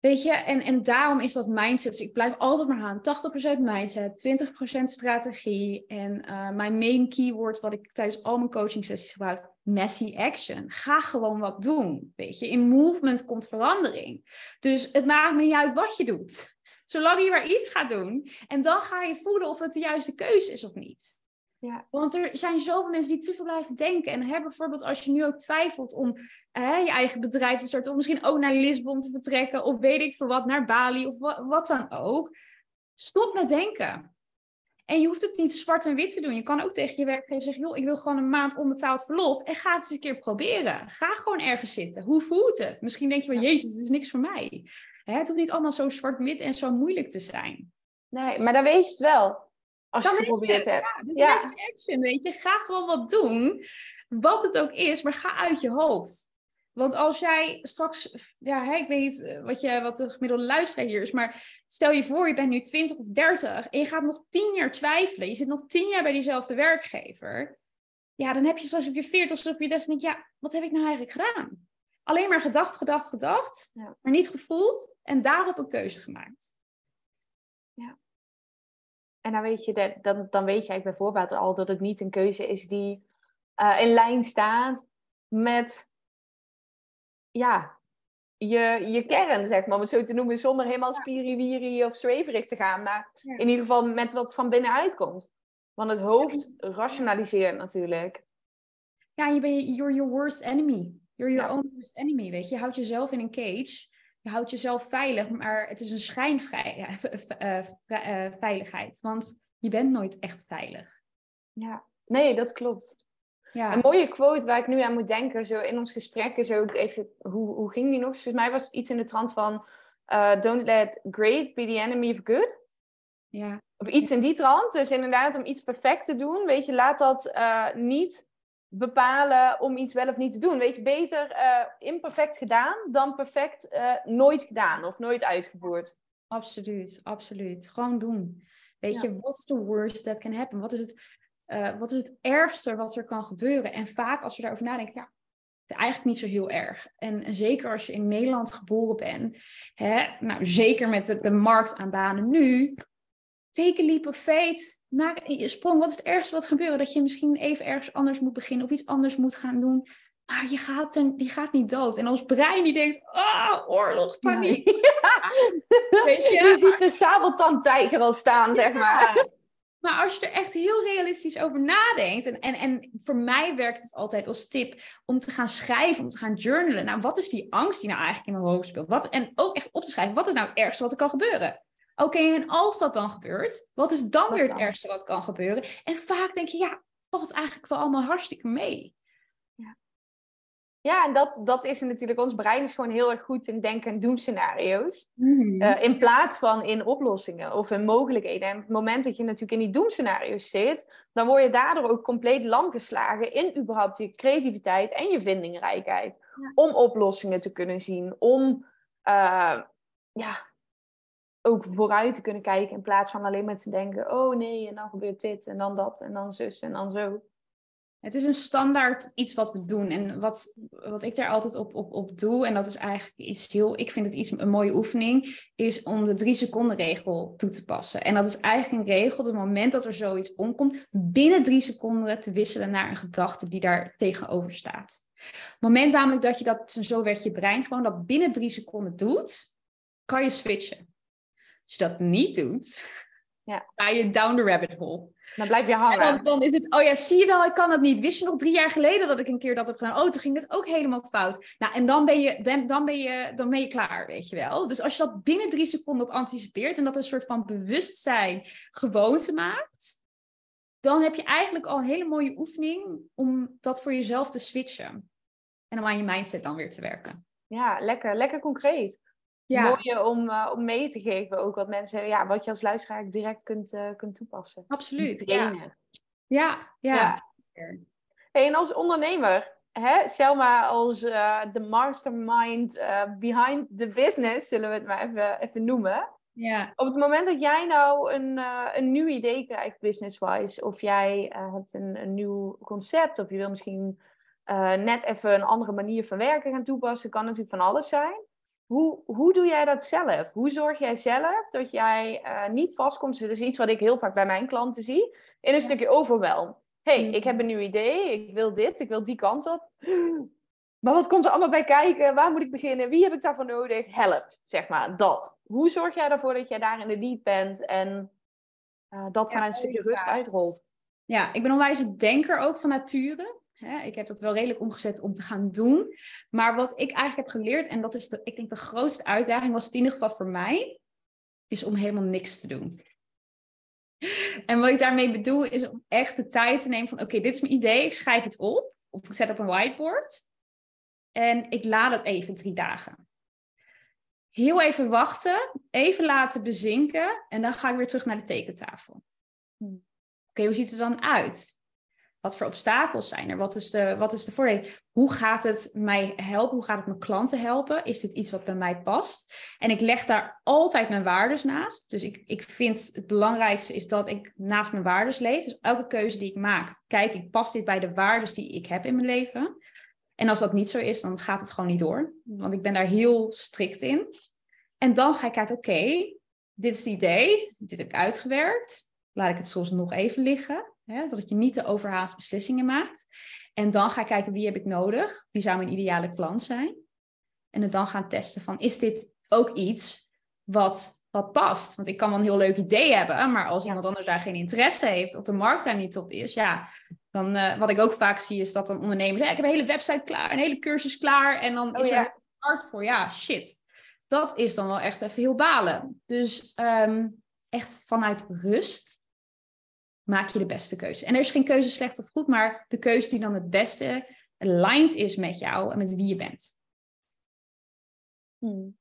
Weet je, en, en daarom is dat mindset. Dus ik blijf altijd maar aan. tachtig procent mindset, twintig procent strategie. En uh, mijn main keyword, wat ik tijdens al mijn coaching sessies gebruik, messy action. Ga gewoon wat doen. Weet je, in movement komt verandering. Dus het maakt me niet uit wat je doet. Zolang je maar iets gaat doen. En dan ga je voelen of dat de juiste keuze is of niet. Ja. Want er zijn zoveel mensen die te veel blijven denken. En hè, bijvoorbeeld als je nu ook twijfelt om hè, je eigen bedrijf te starten. Om misschien ook naar Lissabon te vertrekken. Of weet ik veel wat, naar Bali of wat, wat dan ook. Stop met denken. En je hoeft het niet zwart en wit te doen. Je kan ook tegen je werkgever zeggen. Joh, ik wil gewoon een maand onbetaald verlof. En ga het eens een keer proberen. Ga gewoon ergens zitten. Hoe voelt het? Misschien denk je wel, Jezus, het is niks voor mij. Hè, het hoeft niet allemaal zo zwart-wit en zo moeilijk te zijn. Nee, maar dan weet je het wel. Als je het geprobeerd hebt. Ja, dat is best action, weet je. Ga gewoon wat doen. Wat het ook is, maar ga uit je hoofd. Want als jij straks... Ja, hè, ik weet niet wat, je, wat de gemiddelde luisteraar hier is. Maar stel je voor, je bent nu twintig of dertig. En je gaat nog tien jaar twijfelen. Je zit nog tien jaar bij diezelfde werkgever. Ja, dan heb je straks op je veertigste op je des. En denk ja, wat heb ik nou eigenlijk gedaan? Alleen maar gedacht, gedacht, gedacht. Ja. Maar niet gevoeld. En daarop een keuze gemaakt. Ja. En dan weet je, dat, dan, dan weet je eigenlijk bij voorbaat al dat het niet een keuze is die uh, in lijn staat met ja, je, je kern, zeg maar, om het zo te noemen, zonder helemaal spiriwiri of zweverig te gaan. Maar ja. in ieder geval met wat van binnenuit komt. Want het hoofd ja. rationaliseert natuurlijk. Ja, je bent you're your worst enemy. You're your ja. own worst enemy, weet je. Je houdt jezelf in een cage. Je houdt jezelf veilig, maar het is een schijnveiligheid. Want je bent nooit echt veilig. Ja, nee, dat klopt. Ja. Een mooie quote waar ik nu aan moet denken, zo in ons gesprek, is ook even, hoe, hoe ging die nog? Volgens mij was het iets in de trant van, uh, don't let great be the enemy of good. Ja. Of iets in die trant. Dus inderdaad, om iets perfect te doen, weet je, laat dat uh, niet... bepalen om iets wel of niet te doen. Weet je, beter uh, imperfect gedaan dan perfect uh, nooit gedaan of nooit uitgevoerd. Absoluut, absoluut. Gewoon doen. Weet ja. je, what's the worst that can happen? Wat is, het, uh, wat is het ergste wat er kan gebeuren? En vaak als we daarover nadenken, ja, het is eigenlijk niet zo heel erg. En, en zeker als je in Nederland geboren bent, hè, nou, zeker met de, de markt aan banen nu, take a leap of faith. Maak een sprong. Wat is het ergste wat gebeurt? Dat je misschien even ergens anders moet beginnen. Of iets anders moet gaan doen. Maar je gaat, ten, je gaat niet dood. En ons brein die denkt. Ah, oh, oorlog, paniek. Nee. Ja. Weet je, je ziet de sabeltandtijger al staan, ja. zeg maar. Maar als je er echt heel realistisch over nadenkt. En, en, en voor mij werkt het altijd als tip. Om te gaan schrijven. Om te gaan journalen. Nou, wat is die angst die nou eigenlijk in mijn hoofd speelt? Wat, en ook echt op te schrijven. Wat is nou het ergste wat er kan gebeuren? Oké, okay, en als dat dan gebeurt, wat is dan wat weer het dan? Ergste wat kan gebeuren? En vaak denk je, ja, valt eigenlijk wel allemaal hartstikke mee. Ja, ja en dat, dat is natuurlijk, ons brein is gewoon heel erg goed in denken en doemscenario's. Mm-hmm. Uh, in plaats van in oplossingen of in mogelijkheden. En op het moment dat je natuurlijk in die doemscenario's zit, dan word je daardoor ook compleet lam geslagen in überhaupt je creativiteit en je vindingrijkheid. Ja. Om oplossingen te kunnen zien, om... Uh, ja. ook vooruit te kunnen kijken in plaats van alleen maar te denken... oh nee, en dan gebeurt dit, en dan dat, en dan zus, en dan zo. Het is een standaard iets wat we doen. En wat, wat ik daar altijd op, op, op doe... en dat is eigenlijk iets heel... ik vind het iets een mooie oefening... is om de drie seconden regel toe te passen. En dat is eigenlijk een regel... op het moment dat er zoiets omkomt... binnen drie seconden te wisselen naar een gedachte... die daar tegenover staat. Het moment namelijk dat je dat... zo werkt je brein gewoon... dat binnen drie seconden doet... kan je switchen. Als je dat niet doet, ja. ga je down the rabbit hole. Dan blijf je hangen. En dan, dan is het, oh ja, zie je wel, ik kan dat niet. Wist je nog drie jaar geleden dat ik een keer dat heb gedaan? Oh, toen ging dat ook helemaal fout. Nou, en dan ben je, dan, dan ben je, dan ben je klaar, weet je wel. Dus als je dat binnen drie seconden op anticipeert... en dat een soort van bewustzijn gewoonte maakt... dan heb je eigenlijk al een hele mooie oefening... om dat voor jezelf te switchen. En om aan je mindset dan weer te werken. Ja, lekker, lekker concreet. Ja. Mooie om, uh, om mee te geven ook wat mensen, ja, wat je als luisteraar direct kunt, uh, kunt toepassen. Absoluut, ja. Ja, ja. ja. Hey, en als ondernemer, hè, Selma als de uh, mastermind uh, behind the business, zullen we het maar even, even noemen. Ja. Op het moment dat jij nou een, uh, een nieuw idee krijgt business-wise, of jij uh, hebt een, een nieuw concept, of je wil misschien uh, net even een andere manier van werken gaan toepassen. Kan natuurlijk van alles zijn. Hoe, hoe doe jij dat zelf? Hoe zorg jij zelf dat jij uh, niet vastkomt? Dus dat is iets wat ik heel vaak bij mijn klanten zie. In een ja. stukje overweldigd. Hé, hey, ik heb een nieuw idee. Ik wil dit. Ik wil die kant op. Maar wat komt er allemaal bij kijken? Waar moet ik beginnen? Wie heb ik daarvoor nodig? Help, zeg maar. Dat. Hoe zorg jij ervoor dat jij daar in de lead bent en uh, dat vanuit ja, een stukje rust uitrolt? Ja, ik ben onwijs een denker ook van nature. He, ik heb dat wel redelijk omgezet om te gaan doen. Maar wat ik eigenlijk heb geleerd, en dat is de, ik denk de grootste uitdaging, was het in ieder geval voor mij, is om helemaal niks te doen. En wat ik daarmee bedoel, is om echt de tijd te nemen van, oké, okay, dit is mijn idee, ik schrijf het op. Of ik zet op een whiteboard. En ik laat het even drie dagen. Heel even wachten, even laten bezinken. En dan ga ik weer terug naar de tekentafel. Oké, okay, hoe ziet het er dan uit? Wat voor obstakels zijn er? Wat is de, wat is de voordeel? Hoe gaat het mij helpen? Hoe gaat het mijn klanten helpen? Is dit iets wat bij mij past? En ik leg daar altijd mijn waardes naast. Dus ik, ik vind het belangrijkste is dat ik naast mijn waardes leef. Dus elke keuze die ik maak, kijk ik, past dit bij de waardes die ik heb in mijn leven? En als dat niet zo is, dan gaat het gewoon niet door. Want ik ben daar heel strikt in. En dan ga ik kijken, oké, okay, dit is het idee. Dit heb ik uitgewerkt. Laat ik het soms nog even liggen. Hè, dat je niet de overhaast beslissingen maakt. En dan ga ik kijken, wie heb ik nodig? Wie zou mijn ideale klant zijn? En het dan gaan testen van, is dit ook iets wat, wat past? Want ik kan wel een heel leuk idee hebben, maar als iemand anders daar geen interesse heeft, of de markt daar niet tot is, ja, dan uh, wat ik ook vaak zie, is dat dan ondernemers, ja, ik heb een hele website klaar, een hele cursus klaar, en dan oh, is ja. er een markt voor. Ja, shit. Dat is dan wel echt even heel balen. Dus um, echt vanuit rust maak je de beste keuze. En er is geen keuze slecht of goed, maar de keuze die dan het beste aligned is met jou en met wie je bent. Hmm.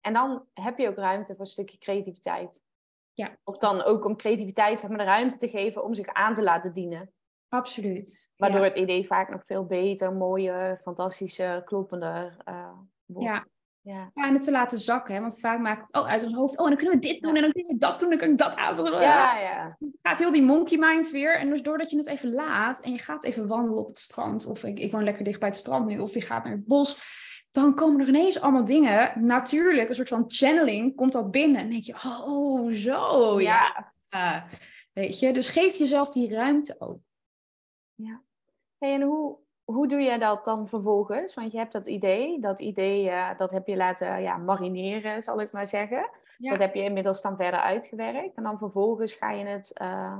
En dan heb je ook ruimte voor een stukje creativiteit. Ja. Of dan ook om creativiteit, zeg maar, de ruimte te geven om zich aan te laten dienen. Absoluut. Waardoor ja. het idee vaak nog veel beter, mooier, fantastischer, kloppender uh, wordt. Ja. Ja. ja, en het te laten zakken. Hè? Want vaak maken we oh, uit ons hoofd. Oh, en dan kunnen we dit doen. Ja. En dan kunnen we dat doen. En dan kunnen we dat aan. Ja, ja. Het gaat heel die monkey mind weer. En dus doordat je het even laat. En je gaat even wandelen op het strand. Of ik, ik woon lekker dicht bij het strand nu. Of je gaat naar het bos. Dan komen er ineens allemaal dingen. Natuurlijk, een soort van channeling komt dat binnen. En denk je, oh, zo. Ja. ja. Weet je, dus geef jezelf die ruimte ook. Ja. Hey, en hoe... Hoe doe je dat dan vervolgens? Want je hebt dat idee. Dat idee, uh, dat heb je laten ja, marineren, zal ik maar zeggen. Ja. Dat heb je inmiddels dan verder uitgewerkt. En dan vervolgens ga je het, uh,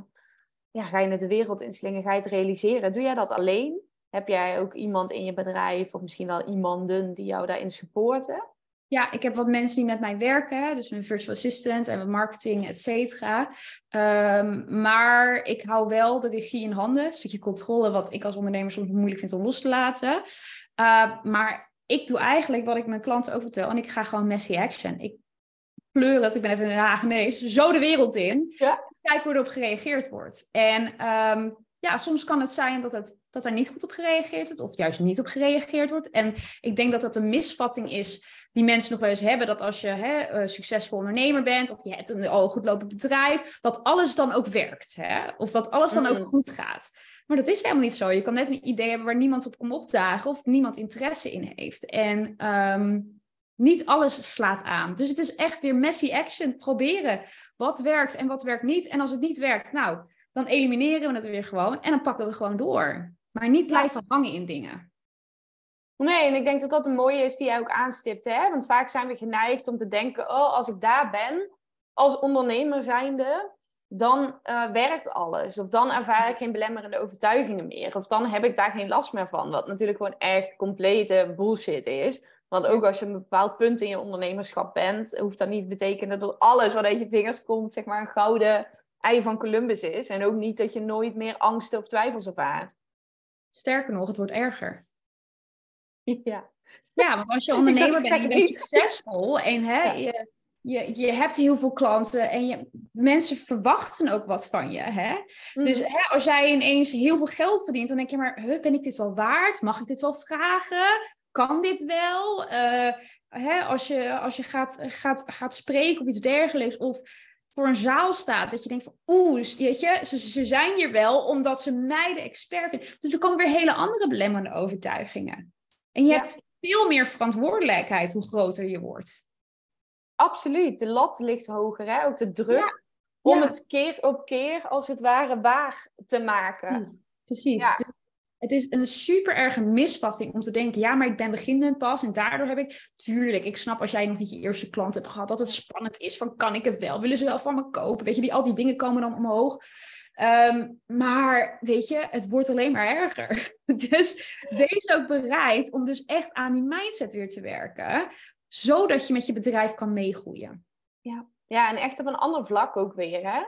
ja, ga je het de wereld inslingen. Ga je het realiseren. Doe jij dat alleen? Heb jij ook iemand in je bedrijf? Of misschien wel iemanden die jou daarin supporten? Ja, ik heb wat mensen die met mij werken. Dus mijn virtual assistant en mijn marketing, et cetera. Um, maar ik hou wel de regie in handen. Een stukje controle, wat ik als ondernemer soms moeilijk vind om los te laten. Uh, maar ik doe eigenlijk wat ik mijn klanten ook vertel. En ik ga gewoon messy action. Ik pleur het, ik ben even in Den Haag ineens, zo de wereld in. Ja. Kijk hoe erop gereageerd wordt. En um, ja, soms kan het zijn dat het... dat er niet goed op gereageerd wordt of juist niet op gereageerd wordt. En ik denk dat dat een misvatting is die mensen nog wel eens hebben. Dat als je hè, succesvol ondernemer bent of je hebt een al goed lopend bedrijf, dat alles dan ook werkt. Hè? Of dat alles dan mm. ook goed gaat. Maar dat is helemaal niet zo. Je kan net een idee hebben waar niemand op komt opdagen of niemand interesse in heeft. En um, niet alles slaat aan. Dus het is echt weer messy action. Proberen wat werkt en wat werkt niet. En als het niet werkt, nou, dan elimineren we het weer gewoon en dan pakken we gewoon door. Maar niet blijven hangen in dingen. Nee, en ik denk dat dat een mooie is die jij ook aanstipt. Hè? Want vaak zijn we geneigd om te denken, oh, als ik daar ben, als ondernemer zijnde, dan uh, werkt alles. Of dan ervaar ik geen belemmerende overtuigingen meer. Of dan heb ik daar geen last meer van. Wat natuurlijk gewoon echt complete bullshit is. Want ook als je een bepaald punt in je ondernemerschap bent, hoeft dat niet te betekenen dat alles wat uit je vingers komt, zeg maar, een gouden ei van Columbus is. En ook niet dat je nooit meer angsten of twijfels ervaart. Sterker nog, het wordt erger. Ja, ja, want als je ondernemer bent en je bent succesvol en hè, ja. je, je, je hebt heel veel klanten en je, mensen verwachten ook wat van je. Hè? Mm. Dus hè, als jij ineens heel veel geld verdient, dan denk je maar, huh, ben ik dit wel waard? Mag ik dit wel vragen? Kan dit wel? Uh, hè, als je, als je gaat, gaat, gaat spreken of iets dergelijks of... voor een zaal staat, dat je denkt van, oeh, weet je, ze, ze zijn hier wel omdat ze mij de expert vinden. Dus er komen weer hele andere belemmerende overtuigingen. En je ja. hebt veel meer verantwoordelijkheid hoe groter je wordt. Absoluut, de lat ligt hoger, hè? Ook de druk ja. om ja. het keer op keer als het ware waar te maken. Precies, Precies. Ja. Dus het is een super erge misvatting om te denken, ja, maar ik ben beginnend pas en daardoor heb ik... Tuurlijk, ik snap als jij nog niet je eerste klant hebt gehad, dat het spannend is van, kan ik het wel? Willen ze wel van me kopen? Weet je, die, al die dingen komen dan omhoog. Um, maar, weet je, het wordt alleen maar erger. Dus wees ook bereid om dus echt aan die mindset weer te werken, zodat je met je bedrijf kan meegroeien. Ja, ja en echt op een ander vlak ook weer, hè?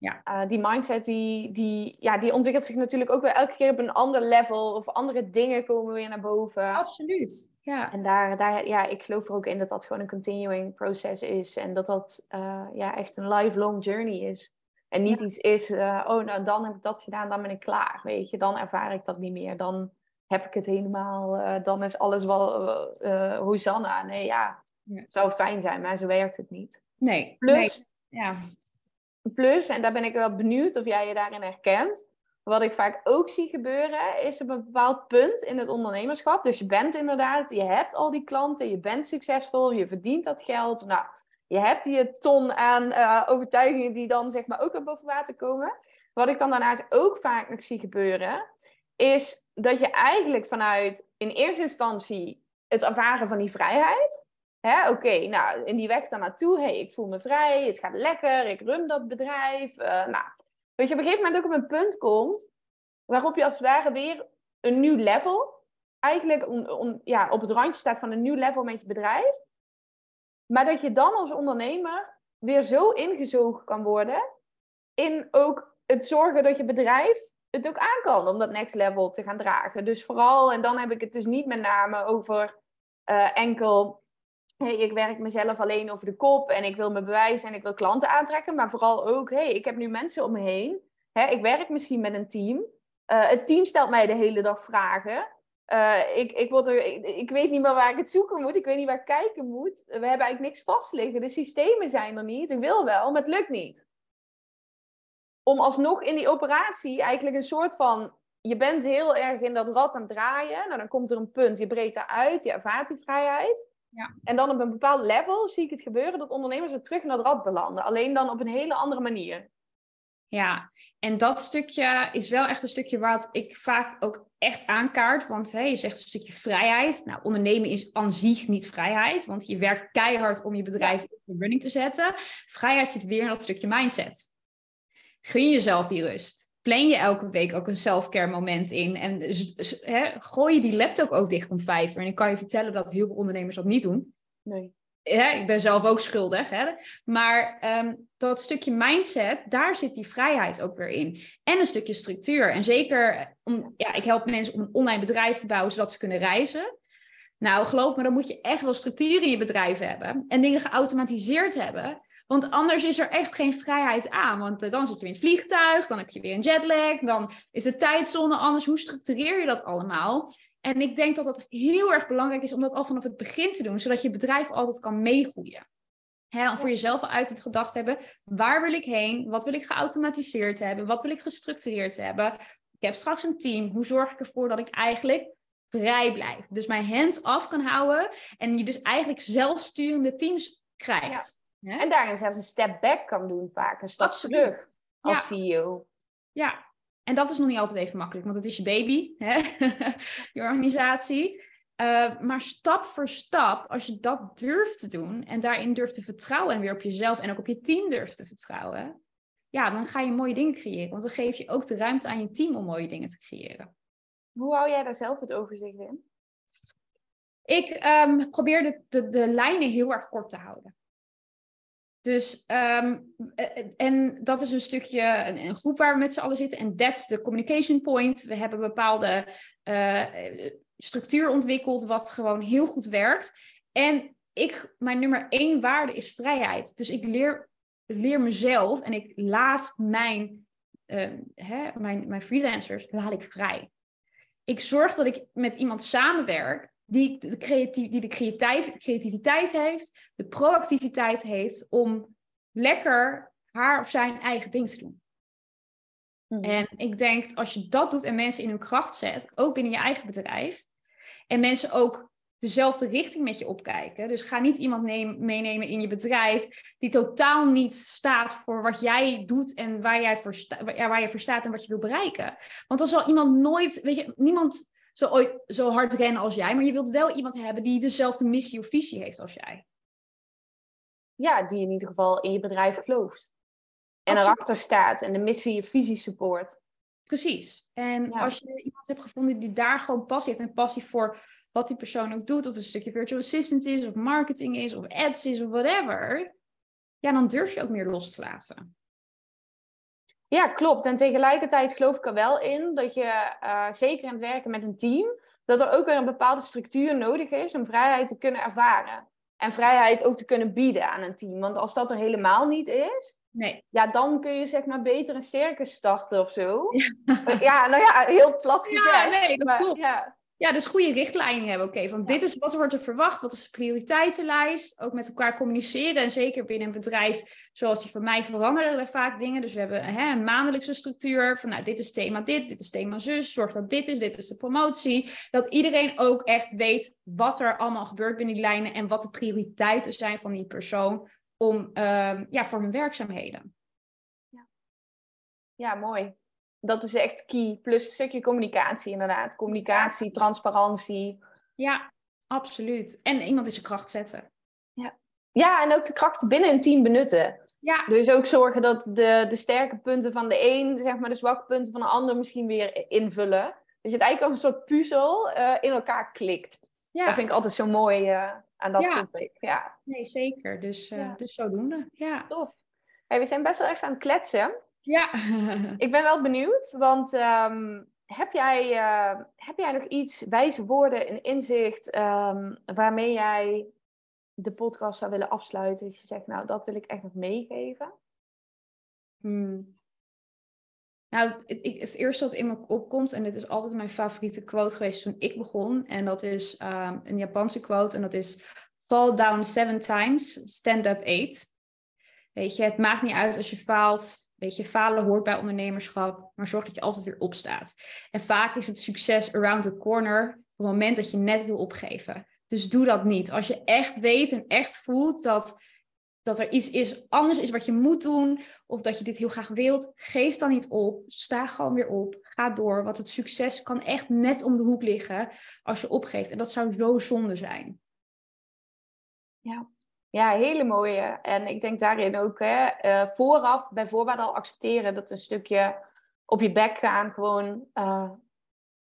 Ja. Uh, die mindset die, die, ja, die ontwikkelt zich natuurlijk ook weer elke keer op een ander level. Of andere dingen komen weer naar boven. Absoluut, ja. En daar, daar, ja, ik geloof er ook in dat dat gewoon een continuing process is. En dat dat uh, ja, echt een lifelong journey is. En niet ja. iets is, uh, oh nou dan heb ik dat gedaan, dan ben ik klaar. Weet je, dan ervaar ik dat niet meer. Dan heb ik het helemaal, uh, dan is alles wel uh, uh, Hosanna. Nee, ja, ja, zou fijn zijn, maar zo werkt het niet. Nee, plus... Nee. Ja. Plus, en daar ben ik wel benieuwd of jij je daarin herkent. Wat ik vaak ook zie gebeuren, is op een bepaald punt in het ondernemerschap. Dus je bent inderdaad, je hebt al die klanten, je bent succesvol, je verdient dat geld. Nou, je hebt die ton aan uh, overtuigingen die dan zeg maar ook weer boven water komen. Wat ik dan daarnaast ook vaak nog zie gebeuren, is dat je eigenlijk vanuit in eerste instantie het ervaren van die vrijheid... Oké, okay, nou, in die weg daar naartoe, hey, ik voel me vrij, het gaat lekker, ik run dat bedrijf. Uh, nou, weet je, op een gegeven moment ook op een punt komt waarop je als het ware weer een nieuw level, eigenlijk on, on, ja, op het randje staat van een nieuw level met je bedrijf. Maar dat je dan als ondernemer weer zo ingezogen kan worden in ook het zorgen dat je bedrijf het ook aan kan om dat next level te gaan dragen. Dus vooral, en dan heb ik het dus niet met name over uh, enkel... Hey, ik werk mezelf alleen over de kop en ik wil me bewijzen en ik wil klanten aantrekken. Maar vooral ook, hey, ik heb nu mensen om me heen. Hè, ik werk misschien met een team. Uh, het team stelt mij de hele dag vragen. Uh, ik, ik, word er, ik, ik weet niet meer waar ik het zoeken moet. Ik weet niet waar ik kijken moet. We hebben eigenlijk niks vast liggen. De systemen zijn er niet. Ik wil wel, maar het lukt niet. Om alsnog in die operatie eigenlijk een soort van... Je bent heel erg in dat rad aan het draaien. Nou, dan komt er een punt. Je breekt daaruit. Je ervaart die vrijheid. Ja. En dan op een bepaald level zie ik het gebeuren dat ondernemers weer terug naar het rad belanden. Alleen dan op een hele andere manier. Ja, en dat stukje is wel echt een stukje wat ik vaak ook echt aankaart. Want hey, je zegt een stukje vrijheid. Nou, ondernemen is aan zich niet vrijheid. Want je werkt keihard om je bedrijf in running te zetten. Vrijheid zit weer in dat stukje mindset. Gun jezelf die rust. Plan je elke week ook een self-care moment in. En he, gooi je die laptop ook dicht om vijf uur. En ik kan je vertellen dat heel veel ondernemers dat niet doen. Nee. He, ik ben zelf ook schuldig. He. Maar um, dat stukje mindset, daar zit die vrijheid ook weer in. En een stukje structuur. En zeker, om, ja, ik help mensen om een online bedrijf te bouwen, zodat ze kunnen reizen. Nou, geloof me, dan moet je echt wel structuur in je bedrijf hebben. En dingen geautomatiseerd hebben. Want anders is er echt geen vrijheid aan. Want uh, dan zit je in het vliegtuig, dan heb je weer een jetlag, dan is de tijdzone anders. Hoe structureer je dat allemaal? En ik denk dat dat heel erg belangrijk is om dat al vanaf het begin te doen, zodat je bedrijf altijd kan meegroeien. Hè, om voor jezelf al uit het gedacht hebben, waar wil ik heen? Wat wil ik geautomatiseerd hebben? Wat wil ik gestructureerd hebben? Ik heb straks een team. Hoe zorg ik ervoor dat ik eigenlijk vrij blijf? Dus mijn hands af kan houden en je dus eigenlijk zelfsturende teams krijgt. Ja. He? En daarin zelfs een step back kan doen vaak. Een stap Absoluut. terug als C E O. Ja, en dat is nog niet altijd even makkelijk. Want het is je baby, hè? Je organisatie. Uh, maar stap voor stap, als je dat durft te doen... en daarin durft te vertrouwen... en weer op jezelf en ook op je team durft te vertrouwen... ja, dan ga je mooie dingen creëren. Want dan geef je ook de ruimte aan je team om mooie dingen te creëren. Hoe hou jij daar zelf het overzicht in? Ik um, probeer de, de, de lijnen heel erg kort te houden. Dus, um, en dat is een stukje, een, een groep waar we met z'n allen zitten. En that's the communication point. We hebben een bepaalde uh, structuur ontwikkeld wat gewoon heel goed werkt. En ik, mijn nummer één waarde is vrijheid. Dus ik leer, leer mezelf en ik laat mijn, uh, hè, mijn, mijn freelancers laat ik vrij. Ik zorg dat ik met iemand samenwerk. Die de, creativ- die de creativiteit heeft, de proactiviteit heeft om lekker haar of zijn eigen ding te doen. Mm. En ik denk, als je dat doet en mensen in hun kracht zet, ook binnen je eigen bedrijf, en mensen ook dezelfde richting met je opkijken. Dus ga niet iemand neem, meenemen in je bedrijf die totaal niet staat voor wat jij doet en waar jij voor, sta, waar, waar je voor staat en wat je wil bereiken. Want dan zal iemand nooit, weet je, niemand zal ooit zo hard rennen als jij, maar je wilt wel iemand hebben die dezelfde missie of visie heeft als jij. Ja, die in ieder geval in je bedrijf gelooft. En Absoluut. Erachter staat en de missie of visie support. Precies. En ja. als je iemand hebt gevonden die daar gewoon passie heeft en passie voor wat die persoon ook doet, of een stukje virtual assistant is, of marketing is, of ads is, of whatever, ja, dan durf je ook meer los te laten. Ja, klopt. En tegelijkertijd geloof ik er wel in dat je, uh, zeker in het werken met een team, dat er ook weer een bepaalde structuur nodig is om vrijheid te kunnen ervaren. En vrijheid ook te kunnen bieden aan een team. Want als dat er helemaal niet is, nee. ja, dan kun je zeg maar beter een circus starten of zo. Ja, ja nou ja, heel plat gezegd. Ja, nee, dat maar, klopt. Ja. Ja, dus goede richtlijnen hebben. Oké, okay, van ja. dit is wat wordt er verwacht. Wat is de prioriteitenlijst? Ook met elkaar communiceren. En zeker binnen een bedrijf zoals die van mij veranderen er vaak dingen. Dus we hebben hè, een maandelijkse structuur. Van nou, dit is thema dit. Dit is thema zus. Zorg dat dit is. Dit is de promotie. Dat iedereen ook echt weet wat er allemaal gebeurt binnen die lijnen. En wat de prioriteiten zijn van die persoon. Om, uh, ja, voor hun werkzaamheden. Ja, ja mooi. Dat is echt key. Plus een stukje communicatie inderdaad. Communicatie, ja. transparantie. Ja, absoluut. En iemand in zijn kracht zetten. Ja, ja en ook de krachten binnen een team benutten. Ja. Dus ook zorgen dat de, de sterke punten van de een, zeg maar de zwakke punten van de ander misschien weer invullen. Dat je het eigenlijk als een soort puzzel uh, in elkaar klikt. Ja. Dat vind ik altijd zo mooi uh, aan dat ja. topic. Ja, nee, zeker. Dus, uh, ja. dus zodoende. Ja. Tof. Hey, we zijn best wel even aan het kletsen. Ja. Ik ben wel benieuwd, want um, heb, jij, uh, heb jij nog iets, wijze woorden en inzicht um, waarmee jij de podcast zou willen afsluiten? Dat je zegt, nou, dat wil ik echt nog meegeven. Hmm. Nou, het, ik, het eerste wat in me opkomt, en dit is altijd mijn favoriete quote geweest toen ik begon, en dat is um, een Japanse quote, en dat is fall down seven times, stand up eight. Weet je, het maakt niet uit als je faalt. Weet je, falen hoort bij ondernemerschap, maar zorg dat je altijd weer opstaat. En vaak is het succes around the corner op het moment dat je net wil opgeven. Dus doe dat niet. Als je echt weet en echt voelt dat, dat er iets is, anders is wat je moet doen, of dat je dit heel graag wilt, geef dan niet op. Sta gewoon weer op. Ga door, want het succes kan echt net om de hoek liggen als je opgeeft. En dat zou zo zonde zijn. Ja. Ja, hele mooie. En ik denk daarin ook, hè, uh, vooraf bij voorbaat al accepteren dat een stukje op je bek gaan gewoon uh,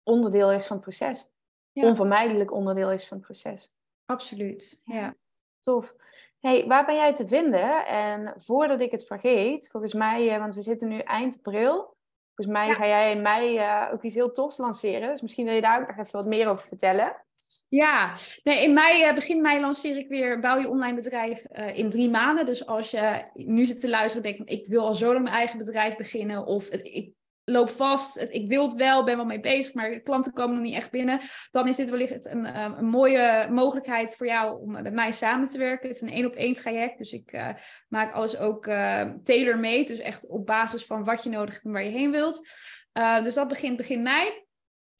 onderdeel is van het proces. Ja. Onvermijdelijk onderdeel is van het proces. Absoluut, ja. Tof. Hey, waar ben jij te vinden? En voordat ik het vergeet, volgens mij, uh, want we zitten nu eind april. Volgens mij ja. ga jij in mei uh, ook iets heel tofs lanceren. Dus misschien wil je daar ook nog even wat meer over vertellen. Ja, nee, in mei, begin mei lanceer ik weer Bouw je online bedrijf uh, in drie maanden. Dus als je nu zit te luisteren en denkt, ik wil al zo lang mijn eigen bedrijf beginnen. Of ik loop vast, ik wil het wel, ben wel mee bezig, maar klanten komen nog niet echt binnen. Dan is dit wellicht een, een mooie mogelijkheid voor jou om met mij samen te werken. Het is een één op één traject, dus ik uh, maak alles ook uh, tailor-made. Dus echt op basis van wat je nodig hebt en waar je heen wilt. Uh, dus dat begint begin mei.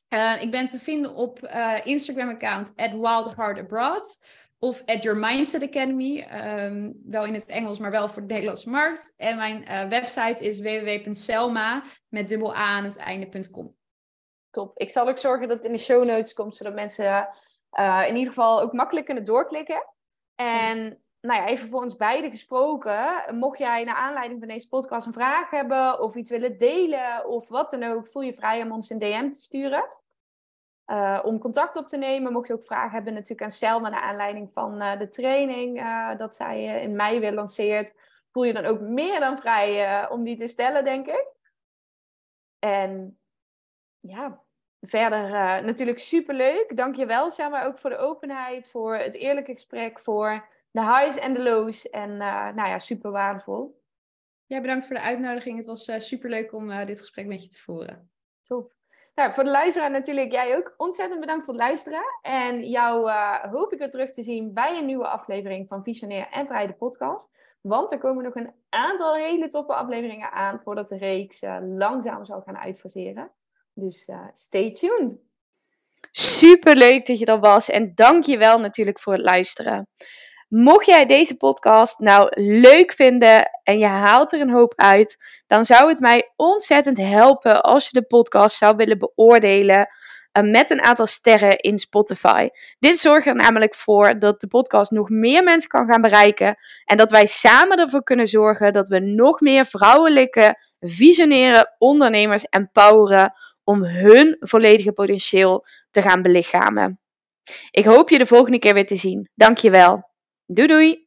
Uh, ik ben te vinden op uh, Instagram-account at Wild Heart Abroad of at Your Mindset Academy. Um, wel in het Engels, maar wel voor de Nederlandse markt. En mijn uh, website is w w w punt selma met dubbel a aan het einde punt com. Top. Ik zal ook zorgen dat het in de show notes komt, zodat mensen uh, in ieder geval ook makkelijk kunnen doorklikken. En ja. nou ja, even voor ons beiden gesproken. Mocht jij naar aanleiding van deze podcast een vraag hebben of iets willen delen of wat dan ook, voel je vrij om ons een D M te sturen. Uh, om contact op te nemen. Mocht je ook vragen hebben natuurlijk aan Selma naar aanleiding van uh, de training uh, dat zij uh, in mei weer lanceert. Voel je dan ook meer dan vrij uh, om die te stellen, denk ik. En ja, verder uh, natuurlijk superleuk. Dank je wel, Selma, ook voor de openheid, voor het eerlijke gesprek, voor de highs en de lows. En uh, nou ja, super waardevol. Ja, bedankt voor de uitnodiging. Het was uh, super leuk om uh, dit gesprek met je te voeren. Top. Nou, voor de luisteraar natuurlijk, jij ook. Ontzettend bedankt voor het luisteren. En jou uh, hoop ik weer terug te zien bij een nieuwe aflevering van Visionair en Vrij de podcast. Want er komen nog een aantal hele toffe afleveringen aan voordat de reeks uh, langzaam zal gaan uitfaseren. Dus uh, stay tuned. Superleuk dat je er was en dank je wel natuurlijk voor het luisteren. Mocht jij deze podcast nou leuk vinden en je haalt er een hoop uit, dan zou het mij ontzettend helpen als je de podcast zou willen beoordelen met een aantal sterren in Spotify. Dit zorgt er namelijk voor dat de podcast nog meer mensen kan gaan bereiken en dat wij samen ervoor kunnen zorgen dat we nog meer vrouwelijke, visionaire ondernemers empoweren om hun volledige potentieel te gaan belichamen. Ik hoop je de volgende keer weer te zien. Dank je wel. Doei doei!